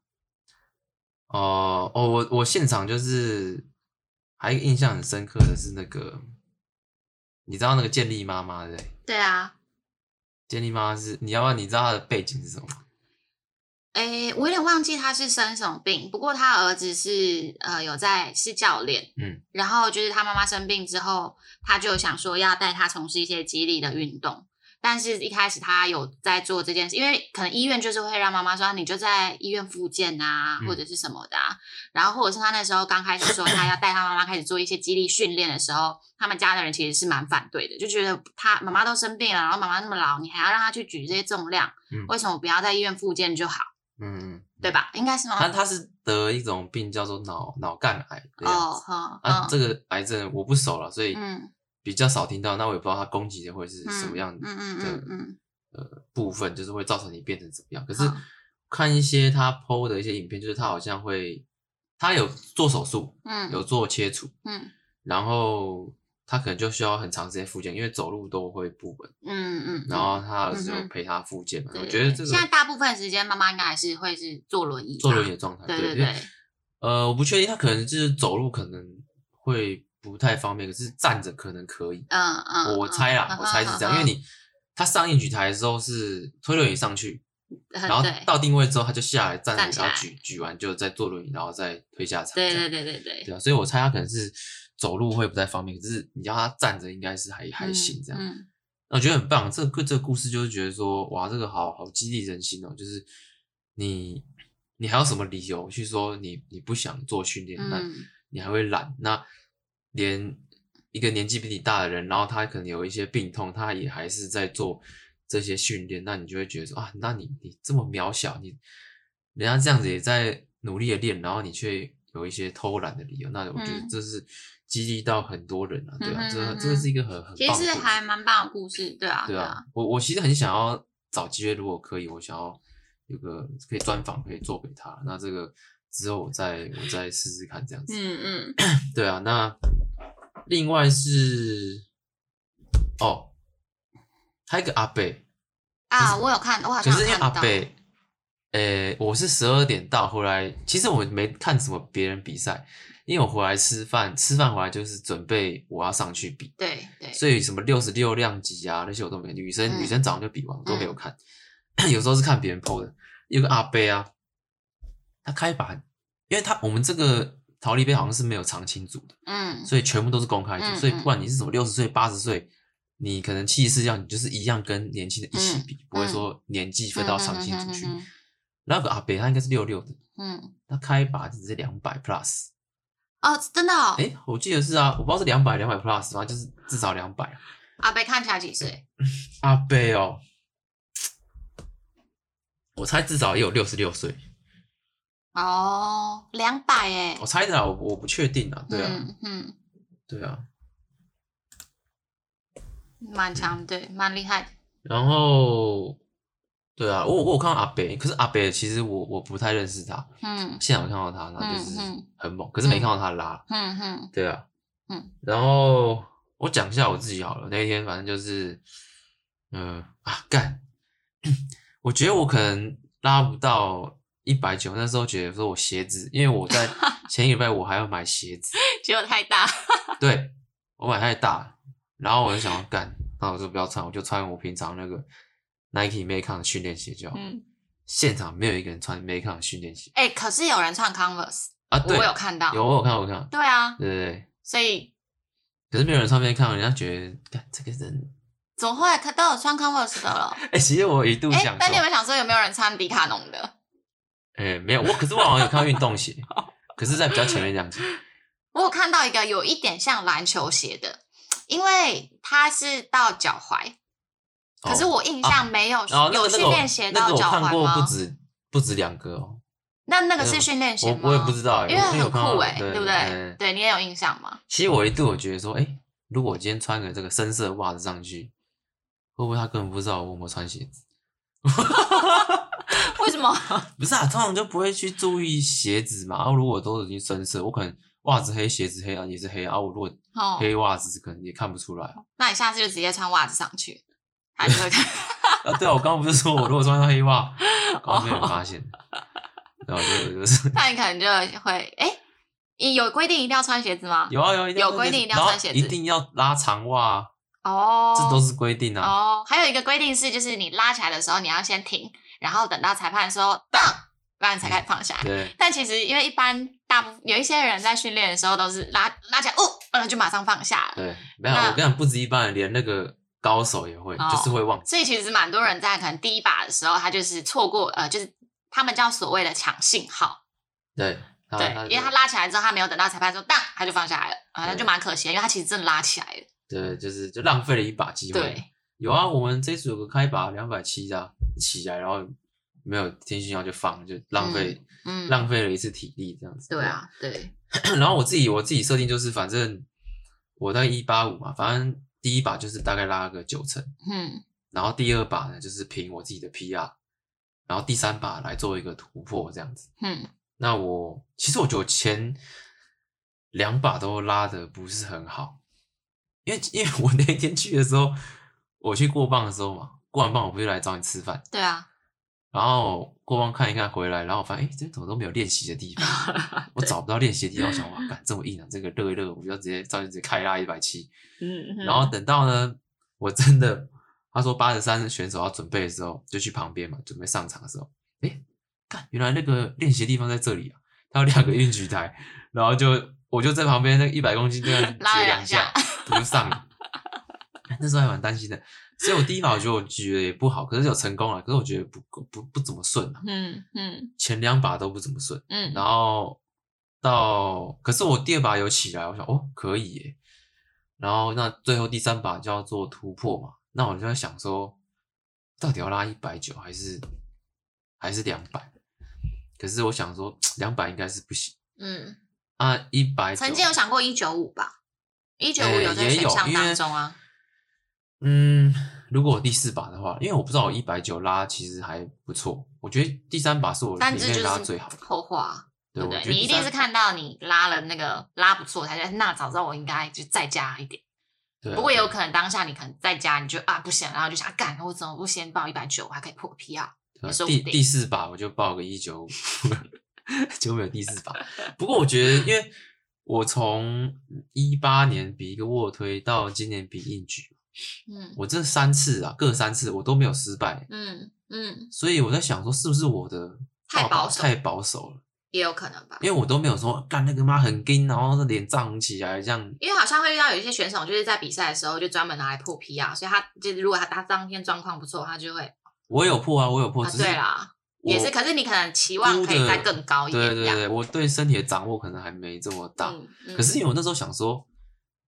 哦哦，我我现场就是还印象很深刻的是那个，你知道那个健力妈妈对不对？对啊，健力妈妈是你要不要？你知道她的背景是什么吗？哎，我有点忘记她是生什么病，不过她儿子是呃有在是教练，嗯，然后就是她妈妈生病之后，她就想说要带她从事一些激励的运动。但是一开始他有在做这件事，因为可能医院就是会让妈妈说你就在医院复健啊、嗯、或者是什么的啊，然后或者是他那时候刚开始说他要带他妈妈开始做一些肌力训练的时候，他们家的人其实是蛮反对的，就觉得他妈妈都生病了，然后妈妈那么老，你还要让他去举这些重量、嗯、为什么不要在医院复健就好，嗯，对吧，应该是妈妈，他是得一种病叫做脑脑干癌的样子、哦嗯、啊，这个癌症我不熟了，所以嗯比较少听到，那我也不知道它攻击的会是什么样的、嗯嗯嗯嗯、呃部分，就是会造成你变成怎么样。可是看一些他 P O 的一些影片，就是他好像会，他有做手术，嗯，有做切除，嗯，然后他可能就需要很长时间复健，因为走路都会不稳，嗯嗯，然后他儿子就陪他复健嘛、嗯。我觉得这个现在大部分时间妈妈应该还是会是坐轮椅，坐轮椅的状态，对对对。呃，我不确定他可能就是走路可能会。不太方便，可是站着可能可以。嗯嗯，我猜啦，嗯、我猜是这样，嗯、因为你他上硬举台的时候是推轮椅上去、嗯，然后到定位之后他就下来站着，然后举举完就再坐轮椅，然后再推下场。对对对对对。对啊，所以我猜他可能是走路会不太方便，可是你叫他站着应该是还还行这样。嗯，那、嗯、我觉得很棒，这个这个故事就是觉得说，哇，这个好好激励人心哦，就是你你还有什么理由去说你你不想做训练，那、嗯、你还会懒那。连一个年纪比你大的人，然后他可能有一些病痛，他也还是在做这些训练，那你就会觉得说啊，那你你这么渺小，你人家这样子也在努力的练，然后你却有一些偷懒的理由，那我觉得这是激励到很多人啊，嗯、对啊，这、嗯、这是一个很很棒的故事，其实还蛮棒的故事，对啊，对啊，我我其实很想要找机会，如果可以，我想要有个可以专访可以做给他，那这个。之后我再我再试试看这样子，嗯嗯，对啊，那另外是哦，还有一个阿伯啊，我有看，我好像有看到，可是因为阿伯，诶、欸，我是十二点到回来，其实我没看什么别人比赛，因为我回来吃饭，吃饭回来就是准备我要上去比，对对，所以什么六十六量级啊那些我都没，女生、嗯、女生早上就比完我都没有看，嗯、有时候是看别人 P O 的，有个阿伯啊。他开板，因为他我们这个桃莉杯好像是没有常青组的，嗯，所以全部都是公开组，嗯、所以不管你是什么六十岁、八十岁，你可能气势要你就是一样跟年轻的一起比，嗯、不会说年纪分到常青组去。嗯嗯嗯嗯嗯、那个阿北他应该是六六的，嗯，他开把只是两百 plus， 哦，真的哦，哎、欸，我记得是啊，我不知道是两百 plus 吗？就是至少两百。阿北看起来几岁？阿北哦，我猜至少也有六十六岁。哦，两百哎！我猜的啦，我我不确定啊，对啊，嗯，嗯对啊，蛮强，对，蛮厉害的。然后，对啊，我我有看到阿北，可是阿北其实我我不太认识他，嗯，现场看到他，他就是很猛，嗯嗯、可是没看到他拉，嗯哼、嗯嗯，对啊，嗯。然后我讲一下我自己好了，那一天反正就是，嗯、呃、啊干，我觉得我可能拉不到。一百九十，那时候觉得说我鞋子，因为我在前一个礼拜我还要买鞋子，结果太大，对我买太大了，然后我就想要干，那我就不要穿，我就穿我平常那个 Nike Metcon 的训练鞋就好。嗯，现场没有一个人穿 Metcon 的训练鞋，哎、欸，可是有人穿 Converse 啊，对，我有看到，有我有看到，我看到，对啊，对对对，所以可是没有人穿 Metcon， 人家觉得干这个人。怎么会？他都有穿 Converse 的了。哎、欸，其实我一度想說，哎、欸，但你们想说有没有人穿迪卡侬的？诶、欸，没有我，可是我好像有看到运动鞋，可是在比较前面这样子。我有看到一个有一点像篮球鞋的，因为它是到脚踝，哦、可是我印象没有、啊、有训练鞋到脚踝吗？那個、我看过不止不止两个哦。那那个是训练鞋吗？我我也不知道、欸，因为很酷哎、欸，对不对？欸、对你也有印象吗？其实我一度我觉得说，哎、欸，如果我今天穿个这个深色的袜子上去，会不会他根本不知道我有没有穿鞋子？为什么？不是啊，通常就不会去注意鞋子嘛。然、啊、后如果都已经深色，我可能袜子黑、鞋子黑啊，也是黑啊。我如果黑袜子，可能也看不出来、啊哦。那你下次就直接穿袜子上去，还是会看？啊，对啊，我刚刚不是说我如果穿上黑袜，刚刚没有人发现。然后就就是，那你可能就会哎。欸有规定一定要穿鞋子吗？有啊有，有规定一定要穿鞋子，一定要拉长袜哦，这都是规定啊。哦，还有一个规定是，就是你拉起来的时候，你要先停，然后等到裁判说当，不然才开始放下来。对。但其实因为一般大部分有一些人在训练的时候都是拉拉起来，哦，然后就马上放下了。对，没有，我跟你讲，不止一般人，连那个高手也会，哦、就是会忘记。所以其实蛮多人在可能第一把的时候，他就是错过，呃，就是他们叫所谓的抢信号。对。对，因为他拉起来之后，他没有等到裁判说当，他就放下来了啊，那就蛮可惜的，因为他其实真的拉起来了。对，就是就浪费了一把机会。对，有啊，我们这组有个开把两百七的、啊、起来，然后没有听信号就放，就浪费、嗯嗯，浪费了一次体力这样子。对啊，对。然后我自己我自己设定就是，反正我大概一百八十五嘛，反正第一把就是大概拉个九成，嗯，然后第二把呢就是凭我自己的 P R， 然后第三把来做一个突破这样子，嗯。那我其实我觉得我前两把都拉的不是很好，因为因为我那天去的时候，我去过磅的时候嘛，过完磅我不是来找你吃饭，对啊，然后过磅看一看回来，然后我发现哎、欸，这怎么都没有练习的地方，我找不到练习的地方，我想哇，干这么硬啊，这个热一热，我就直接照就直接开拉一百七，嗯，然后等到呢，我真的他说八十三选手要准备的时候，就去旁边嘛，准备上场的时候，哎、欸。原来那个练习的地方在这里啊，它有两个运举台，然后就我就在旁边那一百公斤这样举两下，不上了。那时候还蛮担心的，所以我第一把我觉得我举的也不好，可是有成功了，可是我觉得不不不怎么顺啊。嗯嗯，前两把都不怎么顺。嗯，然后到可是我第二把有起来，我想哦可以耶。然后那最后第三把就要做突破嘛，那我就在想说，到底要拉一百九还是还是两百？可是我想说两百应该是不行，嗯啊一百曾经有想过一百九十五吧，一百九十五有在选项当中啊、欸、嗯，如果我第四把的话，因为我不知道我一百九十拉其实还不错，我觉得第三把是我里面拉最好的，但这就是后话，对不 对, 對，你一定是看到你拉了那个拉不错才觉得那早知道我应该就再加一点，对，不过也有可能当下你可能再加你就啊不行，然后就想干、啊、我怎么不先报一百九十，我还可以破个 P R，第第四把我就报个一百九十五， 就没有第四把。不过我觉得，因为我从一八年比一个卧推到今年比硬举，嗯，我这三次啊，各三次我都没有失败，嗯嗯，所以我在想说，是不是我的太保守太保守了，也有可能吧，因为我都没有说干那个妈很硬，然后脸涨红起来这样，因为好像会遇到有一些选手就是在比赛的时候就专门拿来破 P R， 所以他就如果他他当天状况不错，他就会。我有破啊，我有破，只是、啊、对啦，也是。可是你可能期望可以再更高一点。对对对，我对身体的掌握可能还没这么大。嗯嗯、可是因为我那时候想说，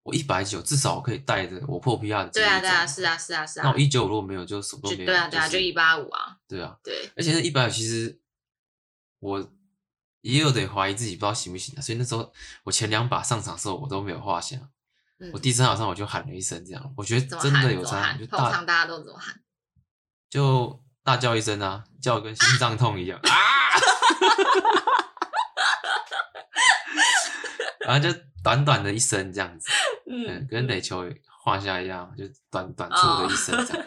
我一百九十至少我可以带着我破 P R 的。对啊对啊，是啊是啊是啊。那我一百九十五如果没有，就什么都没有。对啊对啊，就一百八十五啊。对啊对，而且那一百九十五其实我也有点怀疑自己，不知道行不行啊。所以那时候我前两把上场的时候，我都没有画下、嗯。我第三把上我就喊了一声，这样我觉得真的有差。通常大家都怎么喊？就大叫一声啊，叫跟心脏痛一样啊！然后就短短的一声这样子，嗯，跟垒球画下一样，就短短促的一声这样。哦、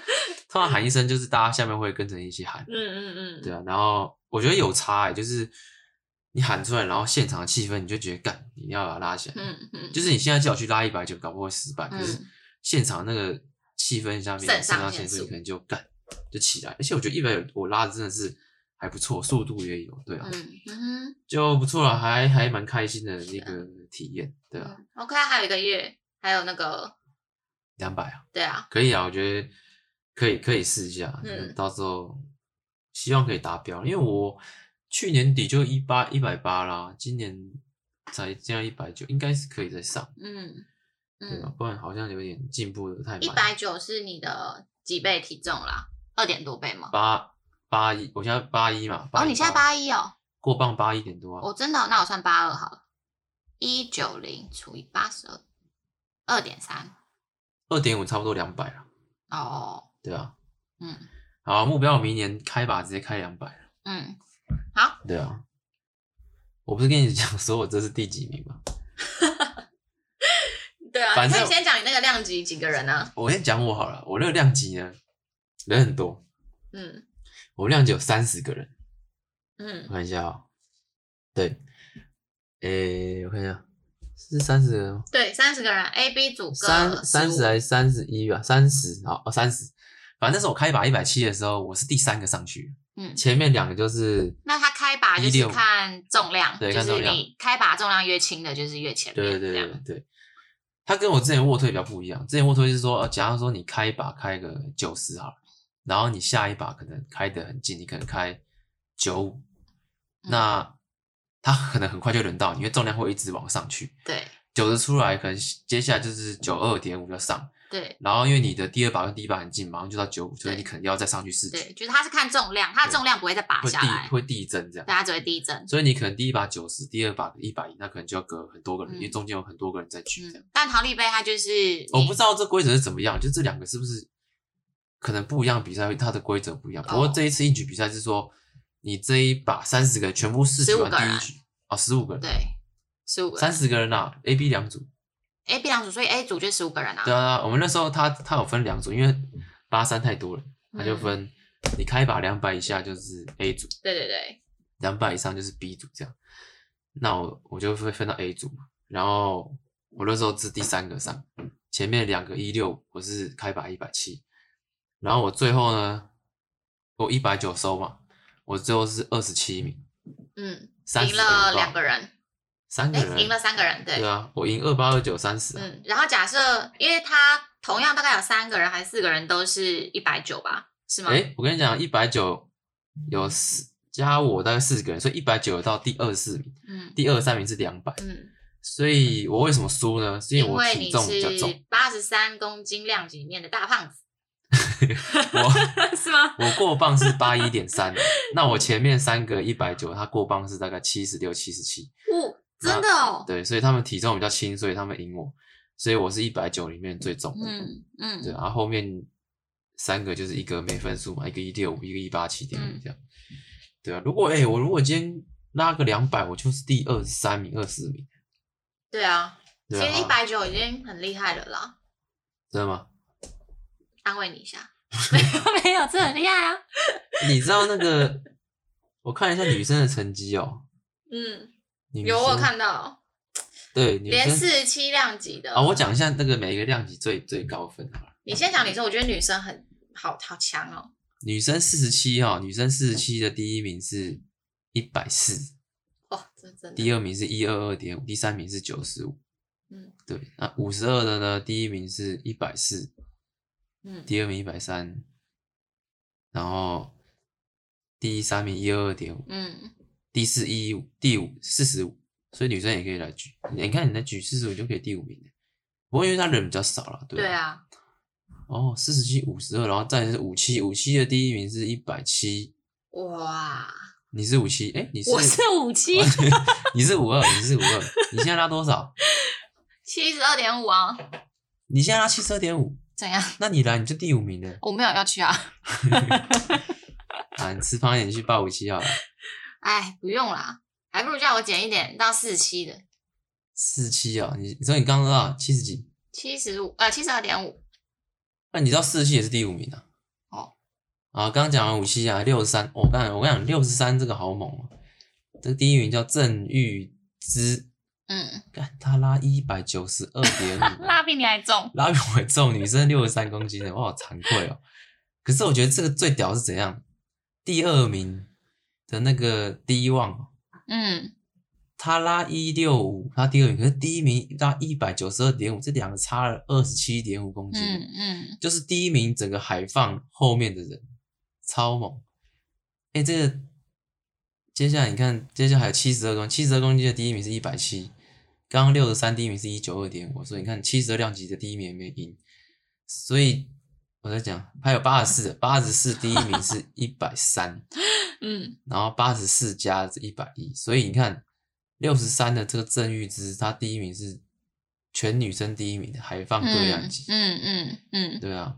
通常喊一声就是大家下面会跟着一起喊，嗯嗯嗯，对啊。然后我觉得有差哎、欸，就是你喊出来，然后现场的气氛你就觉得干，你一定要把它拉起来，嗯嗯。就是你现在叫我去拉一百九十，搞不好失败、嗯，可是现场那个气氛下面，肾上腺素可能就干。就起来，而且我觉得一百九十我拉的真的是还不错，速度也有，对啊，嗯、就不错了，还还蛮开心的那个体验，对啊。嗯、OK， 还有一个月，还有那个两百啊，对啊，可以啊，我觉得可以可以试一下，嗯，到时候希望可以达标，因为我去年底就一百八十啦，今年才进到一百九十，应该是可以再上，嗯嗯，对啊，不然好像有点进步的太慢。一百九十是你的几倍体重啦？二点多倍吗？八八一，我现在八一嘛。哦，你现在八一哦。过磅八一点多啊。我、哦、真的、哦，那我算八二好了。一九零除以八十二，二点三，二点五差不多两百了。哦。对啊。嗯。好，目标我明年开把直接开两百了。嗯。好。对啊。我不是跟你讲说我这是第几名吗？对啊，你可以先讲你那个量级几个人呢、啊？我先讲我好了，我那个量级呢？人很多，嗯，我们量级有三十个人，嗯，我看一下哦、喔，对，诶、欸，我看一下，是三十个人吗？对，三十个人 ，A、B 组各三三十还是三十一吧？三十，好哦，三十。反正那时候我开把一百七的时候，我是第三个上去，嗯，前面两个就是那他开把就是看重量，对，就是你开把重量越轻的，就是越前面。对对对对。他跟我之前卧推比较不一样，之前卧推是说，呃，假如说你开一把开个九十好了，然后你下一把可能开得很近，你可能开九十五、嗯，那他可能很快就轮到你，因为重量会一直往上去。对， 九十出来，可能接下来就是 九十二点五 要上。对，然后因为你的第二把跟第一把很近，马上就到九十五，所以你可能要再上去四十。对，就是他是看重量，他的重量不会再拔下来，会递增这样。对，他只会递增。所以你可能第一把九十，第二把一百一，那可能就要隔很多个人，嗯、因为中间有很多个人在举这样。嗯、但陶立杯他就是，我不知道这规则是怎么样，就这两个是不是可能不一样？比赛它的规则不一样。不过这一次一局比赛是说，你这一把三十个人全部试举完第一局，哦， 十五个人，对， 十五个人，三十个人啊 ，A、B 两组。A、B 两组，所以 A 组就十五个人啊。对啊，我们那时候他他有分两组，因为八十三太多了，他就分、嗯、你开一把两百以下就是 A 组，对对对，两百以上就是 B 组这样。那我我就会分到 A 组嘛，然后我那时候是第三个上，前面两个一百六十五，我是开把一百七十，然后我最后呢，我一百九十收嘛，我最后是二十七名，嗯，赢了两个人。三个人赢了三个人，对对啊，我赢二十八、二十九、三十、啊。嗯，然后假设，因为他同样大概有三个人还是四个人都是一百九十吧，是吗？哎，我跟你讲，一百九十有加我大概四个人，所以一百九十到第二十四名，嗯，第二十三名是两百，嗯，所以我为什么输呢？是因为我体重比较重，八十三公斤量级里面的大胖子。我是吗？我过磅是 八十一点三， 那我前面三个一百九十，他过磅是大概七十六、七十七。真的哦，对，所以他们体重比较轻，所以他们赢我，所以我是一百九十里面最重的。嗯嗯，对，然后后面三个就是一个没分数嘛，一个一百六十五，一个 一百八十七点五 这样。嗯、对啊，如果哎、欸，我如果今天拉个两百，我就是第二十三名、二十四名。对啊，對啊，其实一百九十已经很厉害了啦。真的吗？安慰你一下，没有没有，这很厉害啊。你知道那个，我看一下女生的成绩哦。嗯。有我有看到，对，连四十七量级的啊、哦，我讲一下那个每一个量级最最高分好了。你先讲女生，我觉得女生很好好强哦。女生四十七哈，女生四十七的第一名是一百四，哦，真真的。第二名是一二二点五，第三名是九十五，嗯，对。那五十二的呢？第一名是一百四，嗯，第二名一百三，然后第三名一二二点五，嗯。第四一五，第五四十五，所以女生也可以来举。你看你来举四十五就可以第五名了，不过因为他人比较少了，对吧？对啊。哦，四十七、五十二，然后再是五七，五七的第一名是一百七。哇！你是五七，哎，你是我是五七，你是五二，你是五二，你现在拉多少？七十二点五啊！你现在拉七十二点五，怎样？那你来你就第五名了。我没有要去啊。啊，你吃胖一点去八五七好了。哎，不用啦，还不如叫我减一点到四十七的。四七啊，你你说你刚刚到七十几？七十五啊，七十二点五。那你知道四七也是第五名啊？哦，啊，刚刚讲完五七啊，六十三。我刚我刚讲六十三这个好猛啊！这个第一名叫郑玉芝，嗯，看他拉一百九十二点五，拉比你还重，拉比我还重，女生六十三公斤的，我好惭愧哦。可是我觉得这个最屌是怎样？第二名。的那个D旺，嗯，他拉一百六十五，他第二名，可是第一名拉 一百九十二点五， 这两个差了 二十七点五 公斤，嗯嗯，就是第一名整个海放后面的人，超猛。哎、欸，这个接下来你看，接下来还有七十二公斤 ，七十二公斤的第一名是一百七十，刚刚六十三第一名是 一百九十二点五， 所以你看七十二量级的第一名也没赢，所以我在讲，还有八十四的 ,八十四 第一名是一百三十。嗯，然后八十四加一百一十，所以你看六十三的这个郑玉芝，她第一名是全女生第一名的海放各量级，嗯嗯嗯，对啊，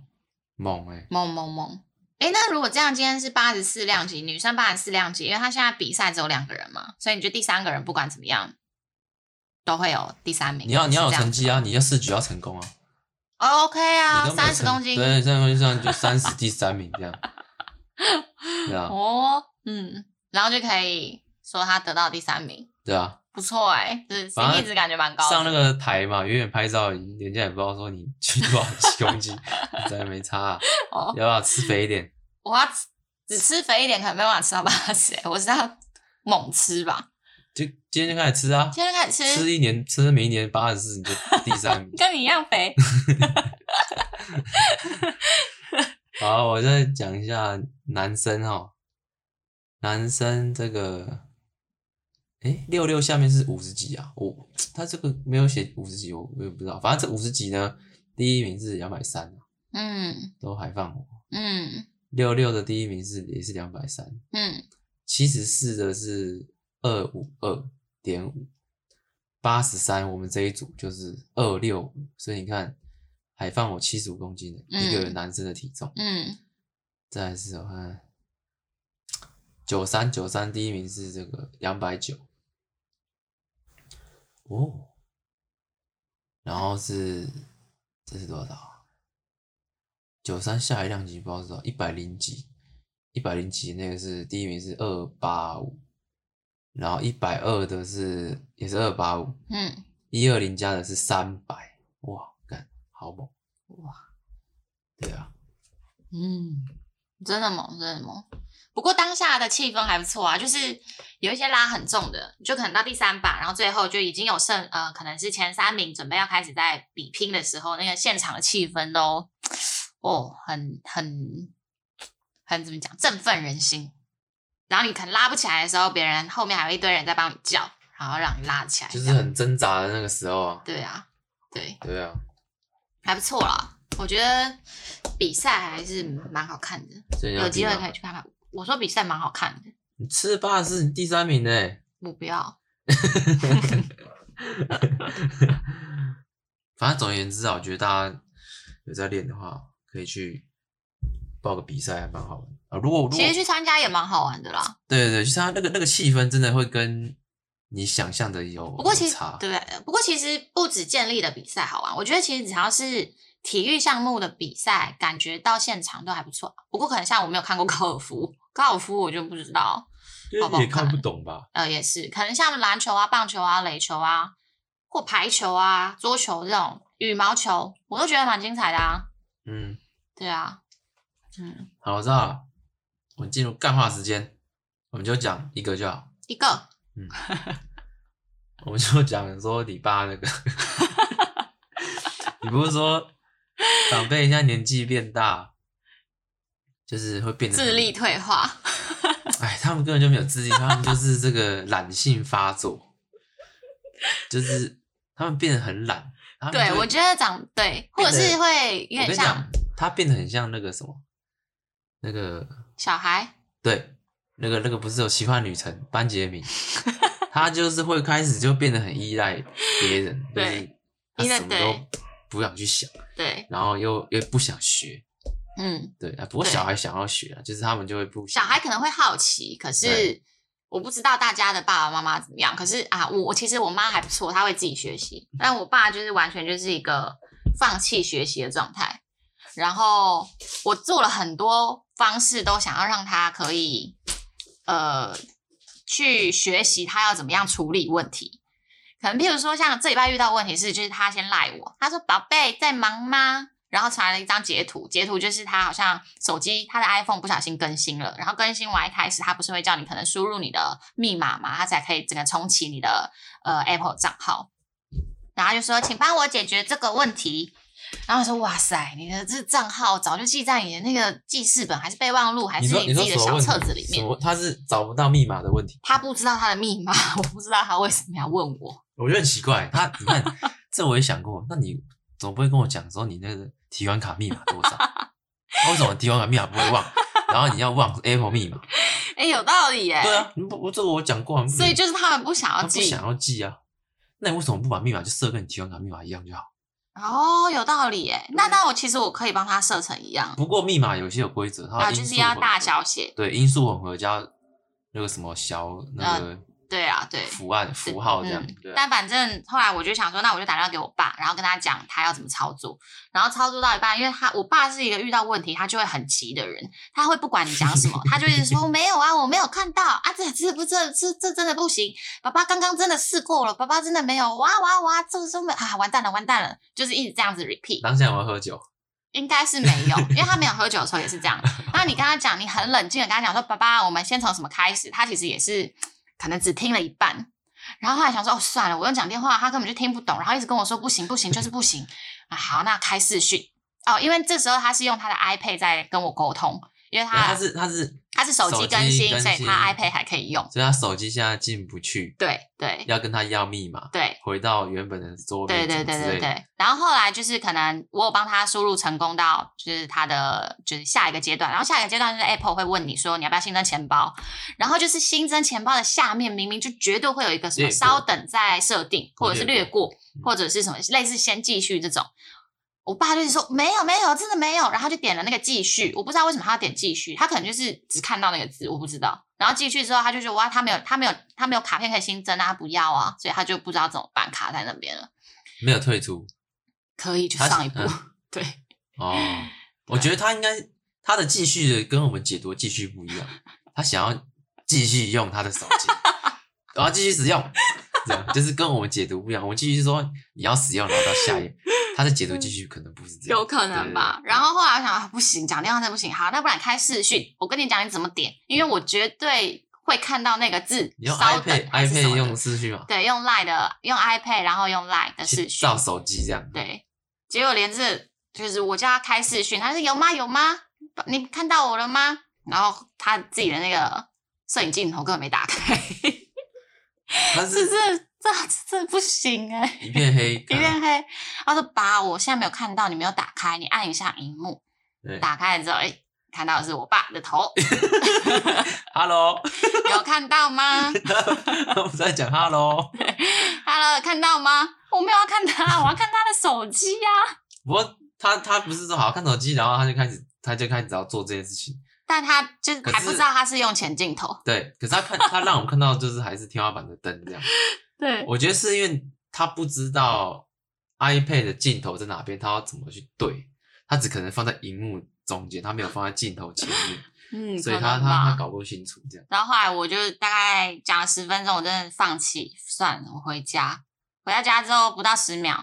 猛哎、欸，猛猛猛！哎，那如果这样，今天是八十四量级，女生八十四量级，因为她现在比赛只有两个人嘛，所以你觉得第三个人不管怎么样都会有第三名？你要你要有成绩啊，你要四局要成功啊。哦、OK 啊，三十公斤，对，三十公斤上就三十第三名这样，对啊，哦。嗯，然后就可以说他得到第三名。对啊，不错哎、欸，就是C P值感觉蛮高的。上那个台嘛，远远拍照，人家也不知道说你去多少几公斤，真的没差、啊。哦，要不要吃肥一点？我要只吃肥一点，可能没办法吃到八十、欸。我是要猛吃吧。就今天就开始吃啊！今天就开始吃，吃一年，吃每一年八十四，你就第三名，跟你一样肥。好，我再讲一下男生哈，男生这个，哎，六六下面是五十几啊？我他这个没有写五十几，我我也不知道。反正这五十几呢，第一名是两百三啊，嗯，都还放我，嗯，六六的第一名是也是两百三，嗯，七十四的是。二百五十二点五，八十三，我们这一组就是二百六十五，所以你看还放我七十五公斤的、嗯、一个男生的体重。嗯，再来是我看九十三，九十三第一名是这个两百九十，哦，然后是这是多少？九十三下一量级不知道是多少，一百级一百级那个是第一名是两百八十五。然后一百二十的是也是两百八十五，嗯，一百二十加的是三百，哇，干好猛，哇，对啊，嗯，真的猛，真的猛。不过当下的气氛还不错啊，就是有一些拉很重的，就可能到第三把，然后最后就已经有剩呃，可能是前三名准备要开始在比拼的时候，那个现场的气氛都哦，很很很怎么讲，振奋人心。然后你可能拉不起来的时候，别人后面还有一堆人在帮你叫，然后让你拉起来，就是很挣扎的那个时候啊。对啊，对，对啊，还不错啦，我觉得比赛还是蛮好看的，有机会可以去看看。我说比赛蛮好看的，你吃八是第三名呢、欸，我不要。反正总而言之啊，我觉得大家有在练的话，可以去报个比赛，还蛮好玩的。啊，如果其实去参加也蛮好玩的啦。对对对，去参加那个那个气氛真的会跟你想象的有不过其实差。对，不过其实不止健力的比赛好玩，我觉得其实只要是体育项目的比赛，感觉到现场都还不错。不过可能像我没有看过高尔夫，高尔夫我就不知道好不好看，也看不懂吧？呃，也是，可能像篮球啊、棒球啊、垒球啊，或排球啊、桌球这种羽毛球，我都觉得蛮精彩的啊。嗯，对啊，嗯，好，我知道了。我们进入干话时间，我们就讲一个就好。一个，嗯，我们就讲说你爸那个，你不是说长辈现在年纪变大，就是会变得智力退化。哎，他们根本就没有智力，他们就是这个懒性发作，就是他们变得很懒。对，我觉得长对，或者是会有点像他变得很像那个什么，那个。小孩对，那个那个不是有奇幻旅程班杰明，他就是会开始就变得很依赖别人，对，就是、他什么都不想去想，对，然后又又不想学，嗯，对啊。不过小孩想要学啊，就是他们就会不想，小孩可能会好奇，可是我不知道大家的爸爸妈妈怎么样。可是啊，我我其实我妈还不错，她会自己学习，但我爸就是完全就是一个放弃学习的状态。然后我做了很多方式，都想要让他可以，呃，去学习他要怎么样处理问题。可能譬如说，像这礼拜遇到问题是，就是他先赖我，他说：“宝贝，在忙吗？”然后传了一张截图，截图就是他好像手机他的 iPhone 不小心更新了，然后更新完一开始，他不是会叫你可能输入你的密码嘛，他才可以整个重启你的呃 Apple 账号。然后就说：“请帮我解决这个问题。”然后我说：“哇塞，你的这账号早就记在你的那个记事本，还是备忘录，还是你自己的小册子里面？”他是找不到密码的问题，他不知道他的密码，我不知道他为什么要问我。我觉得很奇怪，他你看，这我也想过，那你总不会跟我讲说你那个提款卡密码多少？为什么提款卡密码不会忘？然后你要忘 Apple 密码？哎、欸，有道理耶、欸。对啊，我这个我讲过，所以就是他们不想要记，不想要记啊。那你为什么不把密码就设跟你提款卡密码一样就好？哦，有道理耶。那那我其实我可以帮他设成一样。不过密码有些有规则，它、啊、就是要大小写。对，因数混合加那个什么小那个对啊，对，符案符号这样、嗯对啊。但反正后来我就想说，那我就打电话给我爸，然后跟他讲他要怎么操作。然后操作到一半，因为他我爸是一个遇到问题他就会很急的人，他会不管你讲什么，他就一直说没有啊，我没有看到啊，这这不这这这真的不行，爸爸刚刚真的试过了，爸爸真的没有，哇哇哇，这这没啊，完蛋了完蛋了，就是一直这样子 repeat。当下有没有喝酒？应该是没有，因为他没有喝酒的时候也是这样。那你跟他讲，你很冷静的跟他讲说，爸爸，我们先从什么开始？他其实也是可能只听了一半，然后后来想说，哦，算了，我用讲电话，他根本就听不懂，然后一直跟我说不行不行，就是不行。啊，好，那开视讯哦，因为这时候他是用他的 iPad 在跟我沟通，因为他他是他是他是手机更新，所以他 iPad 还可以用，所以他手机现在进不去，对对，要跟他要密码，对，回到原本的桌面，对对对对对。然后后来就是可能我有帮他输入成功到就是他的就是下一个阶段，然后下一个阶段就是 Apple 会问你说你要不要新增钱包，然后就是新增钱包的下面明明就绝对会有一个什么稍等再设定，或者是略过，或者是什么类似先继续这种。我爸就是说没有没有真的没有，然后就点了那个继续，我不知道为什么他要点继续，他可能就是只看到那个字，我不知道。然后继续之后他就说哇，他没有他没有他没有卡片可以新增啊，他不要啊，所以他就不知道怎么办，卡在那边了。没有退出，可以就上一步，嗯、对。哦，我觉得他应该他的继续的跟我们解读继续不一样，他想要继续用他的手机，我要继续使用，这样就是跟我们解读不一样。我们继续说你要使用，然后到下一页。他的解读继续可能不是这样，有可能吧。对对对，然后后来我想、啊、不行，讲电话真的不行，好，那不然开视讯，我跟你讲你怎么点，因为我绝对会看到那个字。你用 iPad iPad 用视讯吗？对，用 Line 的，用 iPad 然后用 Line 的视讯，照手机这样。对，结果连这就是我叫他开视讯，他说有吗有吗，你看到我了吗？然后他自己的那个摄影镜头根本没打开，他是这。这这不行哎、欸，一片黑，一片黑。他说：“爸，我现在没有看到，你没有打开，你按一下荧幕。”打开了之后，哎、欸，看到的是我爸的头。Hello， 有看到吗？我们在讲 Hello，Hello， Hello, 看到吗？我没有要看他，我要看他的手机呀、啊。不过他他不是说好看手机，然后他就开始他就开始要做这件事情。但他就是还不知道他是用前镜头。对，可是他看他让我们看到就是还是天花板的灯这样。对，我觉得是因为他不知道 iPad 的镜头在哪边，他要怎么去对，他只可能放在荧幕中间，他没有放在镜头前面，嗯，所以他他他搞不清楚这样。然后后来我就大概讲了十分钟，我真的放弃，算了，我回家。回到家之后不到十秒，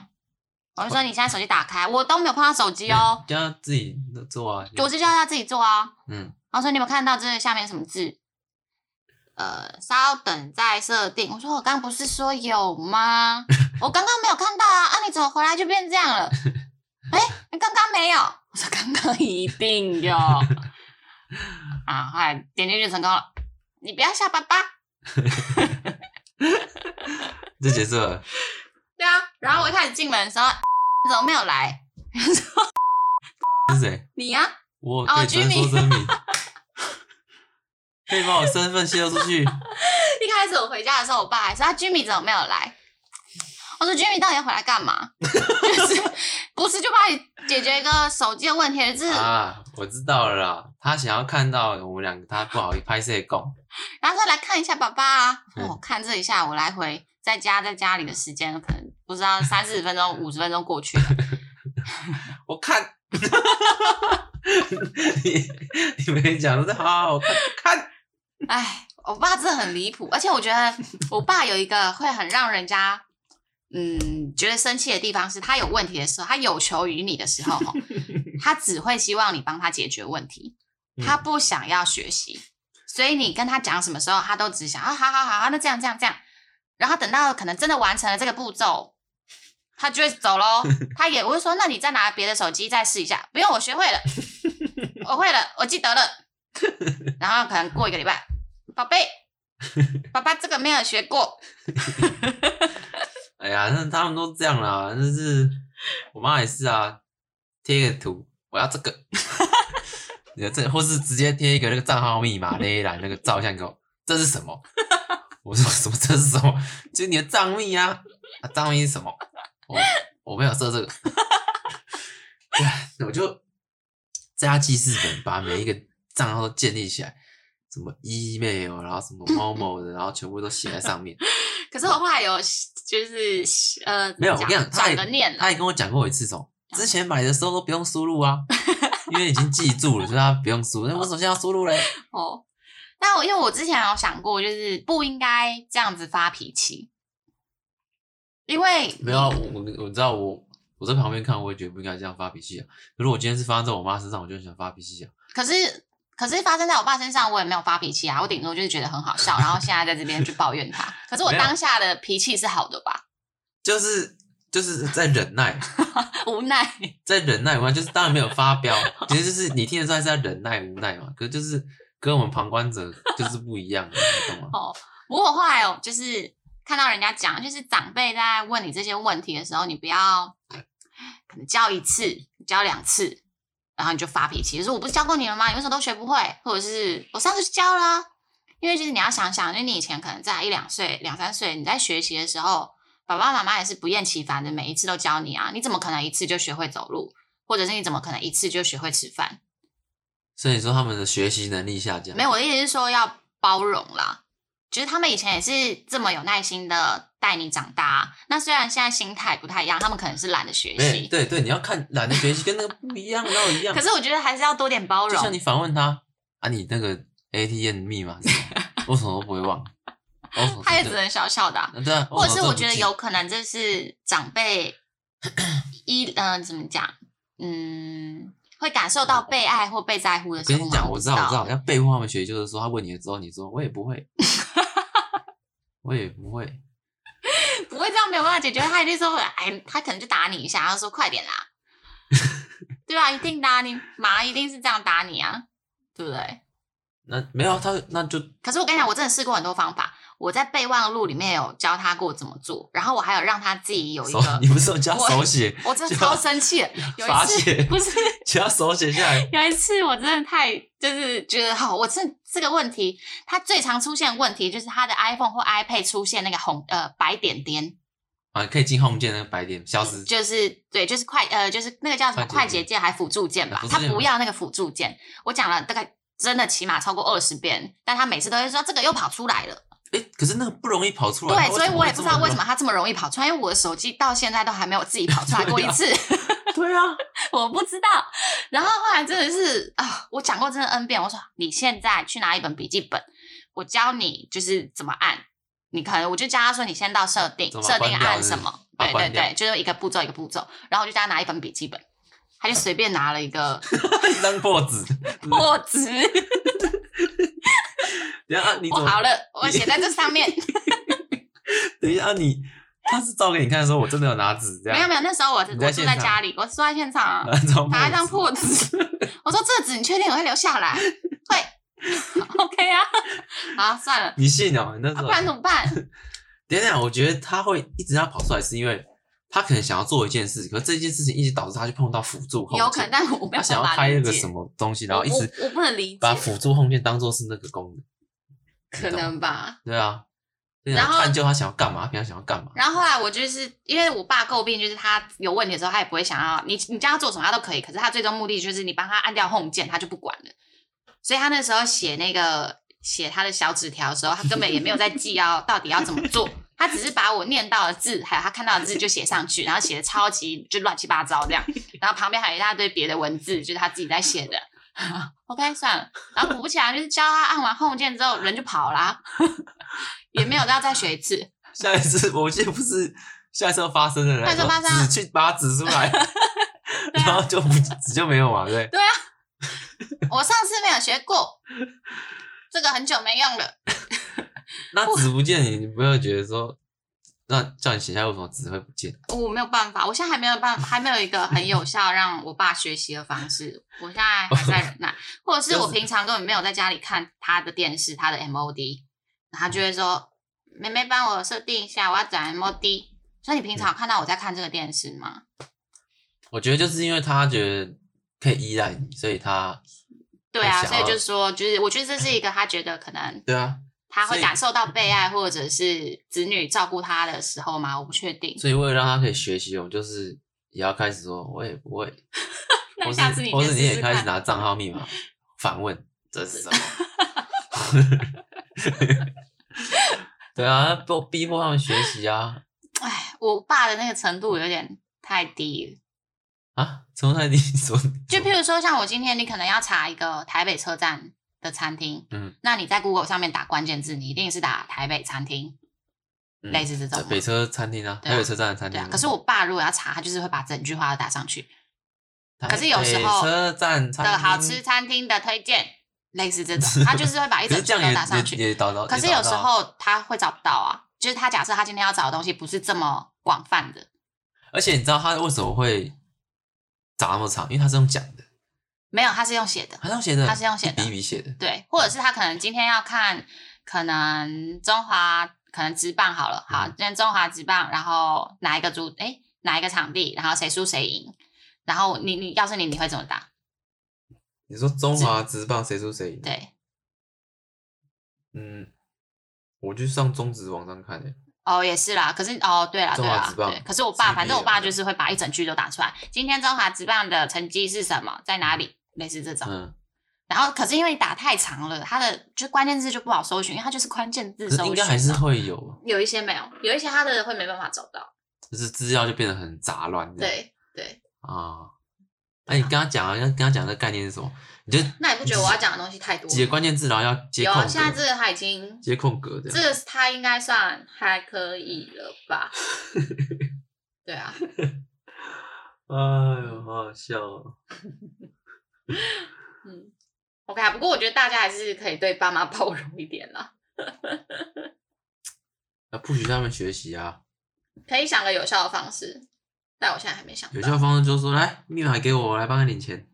我就说你现在手机打开，我都没有碰到手机哦，叫他自己做啊，我就叫他自己做啊，嗯，然后说你有没有看到这下面什么字？呃，稍等再设定。我说我刚刚不是说有吗？我刚刚没有看到啊！啊，你怎么回来就变这样了？哎、欸，你刚刚没有？我说刚刚一定有。啊，后来点进去成功了。你不要笑爸爸。这结束了。对啊，然后我一开始进门的时候，怎么没有来？是谁？你呀、啊。我可以真说真名。可以把我身份泄露出去。一开始我回家的时候，我爸还说：“啊 ，Jimmy 怎么没有来？”我说 ：“Jimmy 到底要回来干嘛？就是不是就帮你解决一个手机的问题？”就是啊，我知道了啦，他想要看到我们两个，他不好意思拍摄供。然后他来看一下爸爸啊，我、嗯哦、看这一下，我来回在家在家里的时间可能不知道三四十分钟、五十分钟过去了。我看，你你没讲的是好好看看。哎，我爸真的很离谱，而且我觉得我爸有一个会很让人家嗯觉得生气的地方是，他有问题的时候，他有求于你的时候，他只会希望你帮他解决问题，他不想要学习，所以你跟他讲什么时候，他都只想啊，好好好，那这样这样这样，然后等到可能真的完成了这个步骤，他就会走咯。他也我就说，那你再拿别的手机再试一下，不用，我学会了，我会了，我记得了。然后可能过一个礼拜，宝贝，爸爸这个没有学过。哎呀，那他们都这样啦，就是我妈也是啊，贴个图，我要这个，这或是直接贴一个那个账号密码那一栏那个照相给我，这是什么？我说什么？这是什么？就是你的账密啊，啊账密是什么？我我没有设这个，我就在他记事本把每一个账号都建立起来，什么 email 然后什么某某的，然后全部都写在上面。可是我后来有就是呃没有，我跟你讲，他也他也跟我讲过一次，从之前买的时候都不用输入啊，因为已经记住了，所以他不用输入。那我首先要输入嘞。哦，那我因为我之前有想过，就是不应该这样子发脾气，因为没有我我知道我我在旁边看，我也觉得不应该这样发脾气啊。可是我今天是发生在我妈身上，我就很想发脾气啊。可是。可是发生在我爸身上，我也没有发脾气啊，我顶多就是觉得很好笑，然后现在在这边去抱怨他。可是我当下的脾气是好的吧？就是就是在忍耐，无奈，在忍耐嘛，就是当然没有发飙，其实就是你听得出来是在忍耐无奈嘛。可是就是跟我们旁观者就是不一样，你懂吗？哦，不过我后来哦，就是看到人家讲，就是长辈在问你这些问题的时候，你不要可能教一次，教两次。然后你就发脾气，就是我不是教过你了吗？你为什么都学不会？或者是我上次就教了啊，因为就是你要想想，因为你以前可能在一两岁、两三岁，你在学习的时候，爸爸妈妈也是不厌其烦的，每一次都教你啊，你怎么可能一次就学会走路？或者是你怎么可能一次就学会吃饭？所以你说他们的学习能力下降？没有，我的意思是说要包容啦，就是他们以前也是这么有耐心的带你长大啊，那虽然现在心态不太一样，他们可能是懒得学习。对对，你要看懒得学习跟那个不一样，都一样。可是我觉得还是要多点包容。就像你反问他啊，你那个 A T M 密码是什么？我什么都不会忘。他也只能小小的啊。啊对啊。或者是我觉得有可能就是长辈一嗯、呃、怎么讲嗯会感受到被爱或被在乎的时候。跟你讲，我知道我知道，要被迫他们学习，就是说他问你了之后，你说我也不会，我也不会。不会这样没有办法解决，他一定说，哎，他可能就打你一下，他说快点啦，对吧、啊？一定打你，妈一定是这样打你啊，对不对？那没有他，那就。可是我跟你讲，我真的试过很多方法，我在备忘录里面有教他过怎么做，然后我还有让他自己有一个，你不是有教手写？我真的超生气了，有一次不是教手写下来。有一次我真的太就是觉得好、哦，我这这个问题，他最常出现的问题就是他的 iPhone 或 iPad 出现那个红呃白点点啊，可以进 Home 键那个白点消失，就是对，就是快呃就是那个叫什么快捷键还辅助键吧，他不要那个辅助键，我讲了大概。真的起码超过二十遍，但他每次都会说这个又跑出来了。哎、欸，可是那个不容易跑出来。对，所以我也不知道为什么他这么容易跑出来，因为我的手机到现在都还没有自己跑出来过一次。对啊，我不知道。然后后来真的是啊，我讲过真的 N 遍，我说你现在去拿一本笔记本，我教你就是怎么按。你可能我就教他说你先到设定，设定按什么？对对对，就是一个步骤一个步骤。然后我就教他拿一本笔记本。他就随便拿了一个一张破纸，破纸。等一下，你我好了，我写在这上面。等一下，你他是照给你看的时候，我真的有拿纸这样。没有没有，那时候我我住在家里，我住在现场啊，拿一张破纸。我说这纸你确定我会留下来？会 ，OK 啊，好算了。你信哦，那时候、啊、不然怎么办？等一下，我觉得他会一直让他跑出来，是因为。他可能想要做一件事，可是这件事情一直导致他去碰到辅助 home 键，有可能，但我没有办法理解。他想要开那个什么东西，然后一直我不能理解，把辅助 home 键当作是那个功能，可能吧？对啊，然后探究他想要干嘛，他平常想要干嘛。然后后来我就是因为我爸诟病，就是他有问题的时候，他也不会想要你你叫他做什么他都可以，可是他最终目的就是你帮他按掉 home 键，他就不管了。所以他那时候写那个写他的小纸条的时候，他根本也没有在记要到底要怎么做。他只是把我念到的字，还有他看到的字就写上去，然后写的超级就乱七八糟这样，然后旁边还有一大堆别的文字，就是他自己在写的。OK， 算了。然后果不其然，就是教他按完 home 键之后，人就跑啦，也没有要再学一次。下一次我记得不是下一次要发生的，下一次发生只去把它指出来，啊、然后就指就没有嘛，对。对啊，我上次没有学过，这个很久没用了。那纸不见你，你不要觉得说，那叫你写下为什么纸会不见？我没有办法，我现在还没有办法，还没有一个很有效让我爸学习的方式。我现在还在忍耐，或者是我平常根本没有在家里看他的电视，他的 M O D， 他就会说：“妹妹帮我设定一下，我要转 M O D。”所以你平常看到我在看这个电视吗？我觉得就是因为他觉得可以依赖你，所以他对啊，所以就是说，就是我觉得这是一个他觉得可能对啊。他会感受到被爱，或者是子女照顾他的时候吗？我不确定。所以为了让他可以学习，我们就是也要开始说，我也不会。那下次你试试看，或是你也开始拿账号密码反问，这是什么？对啊，都逼迫他们学习啊。哎，我爸的那个程度有点太低了。啊，程度太低，说就譬如说，像我今天你可能要查一个台北车站的餐厅，嗯，那你在 Google 上面打关键字，你一定是打台北餐厅，嗯、类似这种北车餐厅啊，啊台北车站的餐厅、啊。可是我爸如果要查，他就是会把整句话都打上去。可是有时候车站的好吃餐厅的推荐，类似这种，他就是会把一整句都打上去。可是有时候他会找不到啊，就是他假设他今天要找的东西不是这么广泛的。而且你知道他为什么会找那么长？因为他是用讲的。没有，他是用写的。他是用写的，他是用写的，一笔一笔写的。对，或者是他可能今天要看，可能中华可能职棒好了，好，今天中华职棒，然后哪一个主哎哪一个场地，然后谁输谁赢。然后你你要是你你会怎么打？你说中华职棒谁输谁赢？对，嗯，我就上中职网上看的、欸。哦，也是啦，可是哦，对啦，中华职棒对啦，可是我爸，反正我爸就是会把一整句都打出来。今天中华职棒的成绩是什么？在哪里？类似这种。嗯。然后，可是因为打太长了，它的就关键字就不好搜寻，因为它就是关键字搜寻。应该还是会有。有一些没有，有一些它的会没办法找到。就是资料就变得很杂乱。对对。啊、嗯，那、啊、你跟他讲啊，跟跟他讲这概念是什么？你就那你不觉得我要讲的东西太多了？几个关键字，然后要接空格。有，现在这个他已经接空格的，这个他应该算还可以了吧？对啊。哎呦，好好笑哦。嗯 ，OK， 不过我觉得大家还是可以对爸妈包容一点啦。要不许他们学习啊！可以想个有效的方式。但我现在还没想到。有效方式就是说，来密码给我，我来帮你领钱。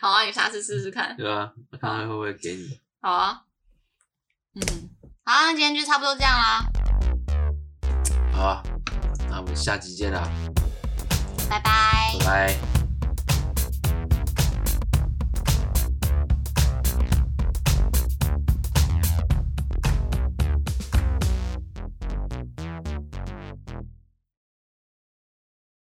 好啊，你下次试试看。对啊，看看会不会给你。好啊，嗯，好啊，今天就差不多这样啦。好啊，那我们下集见啦。拜拜。拜拜。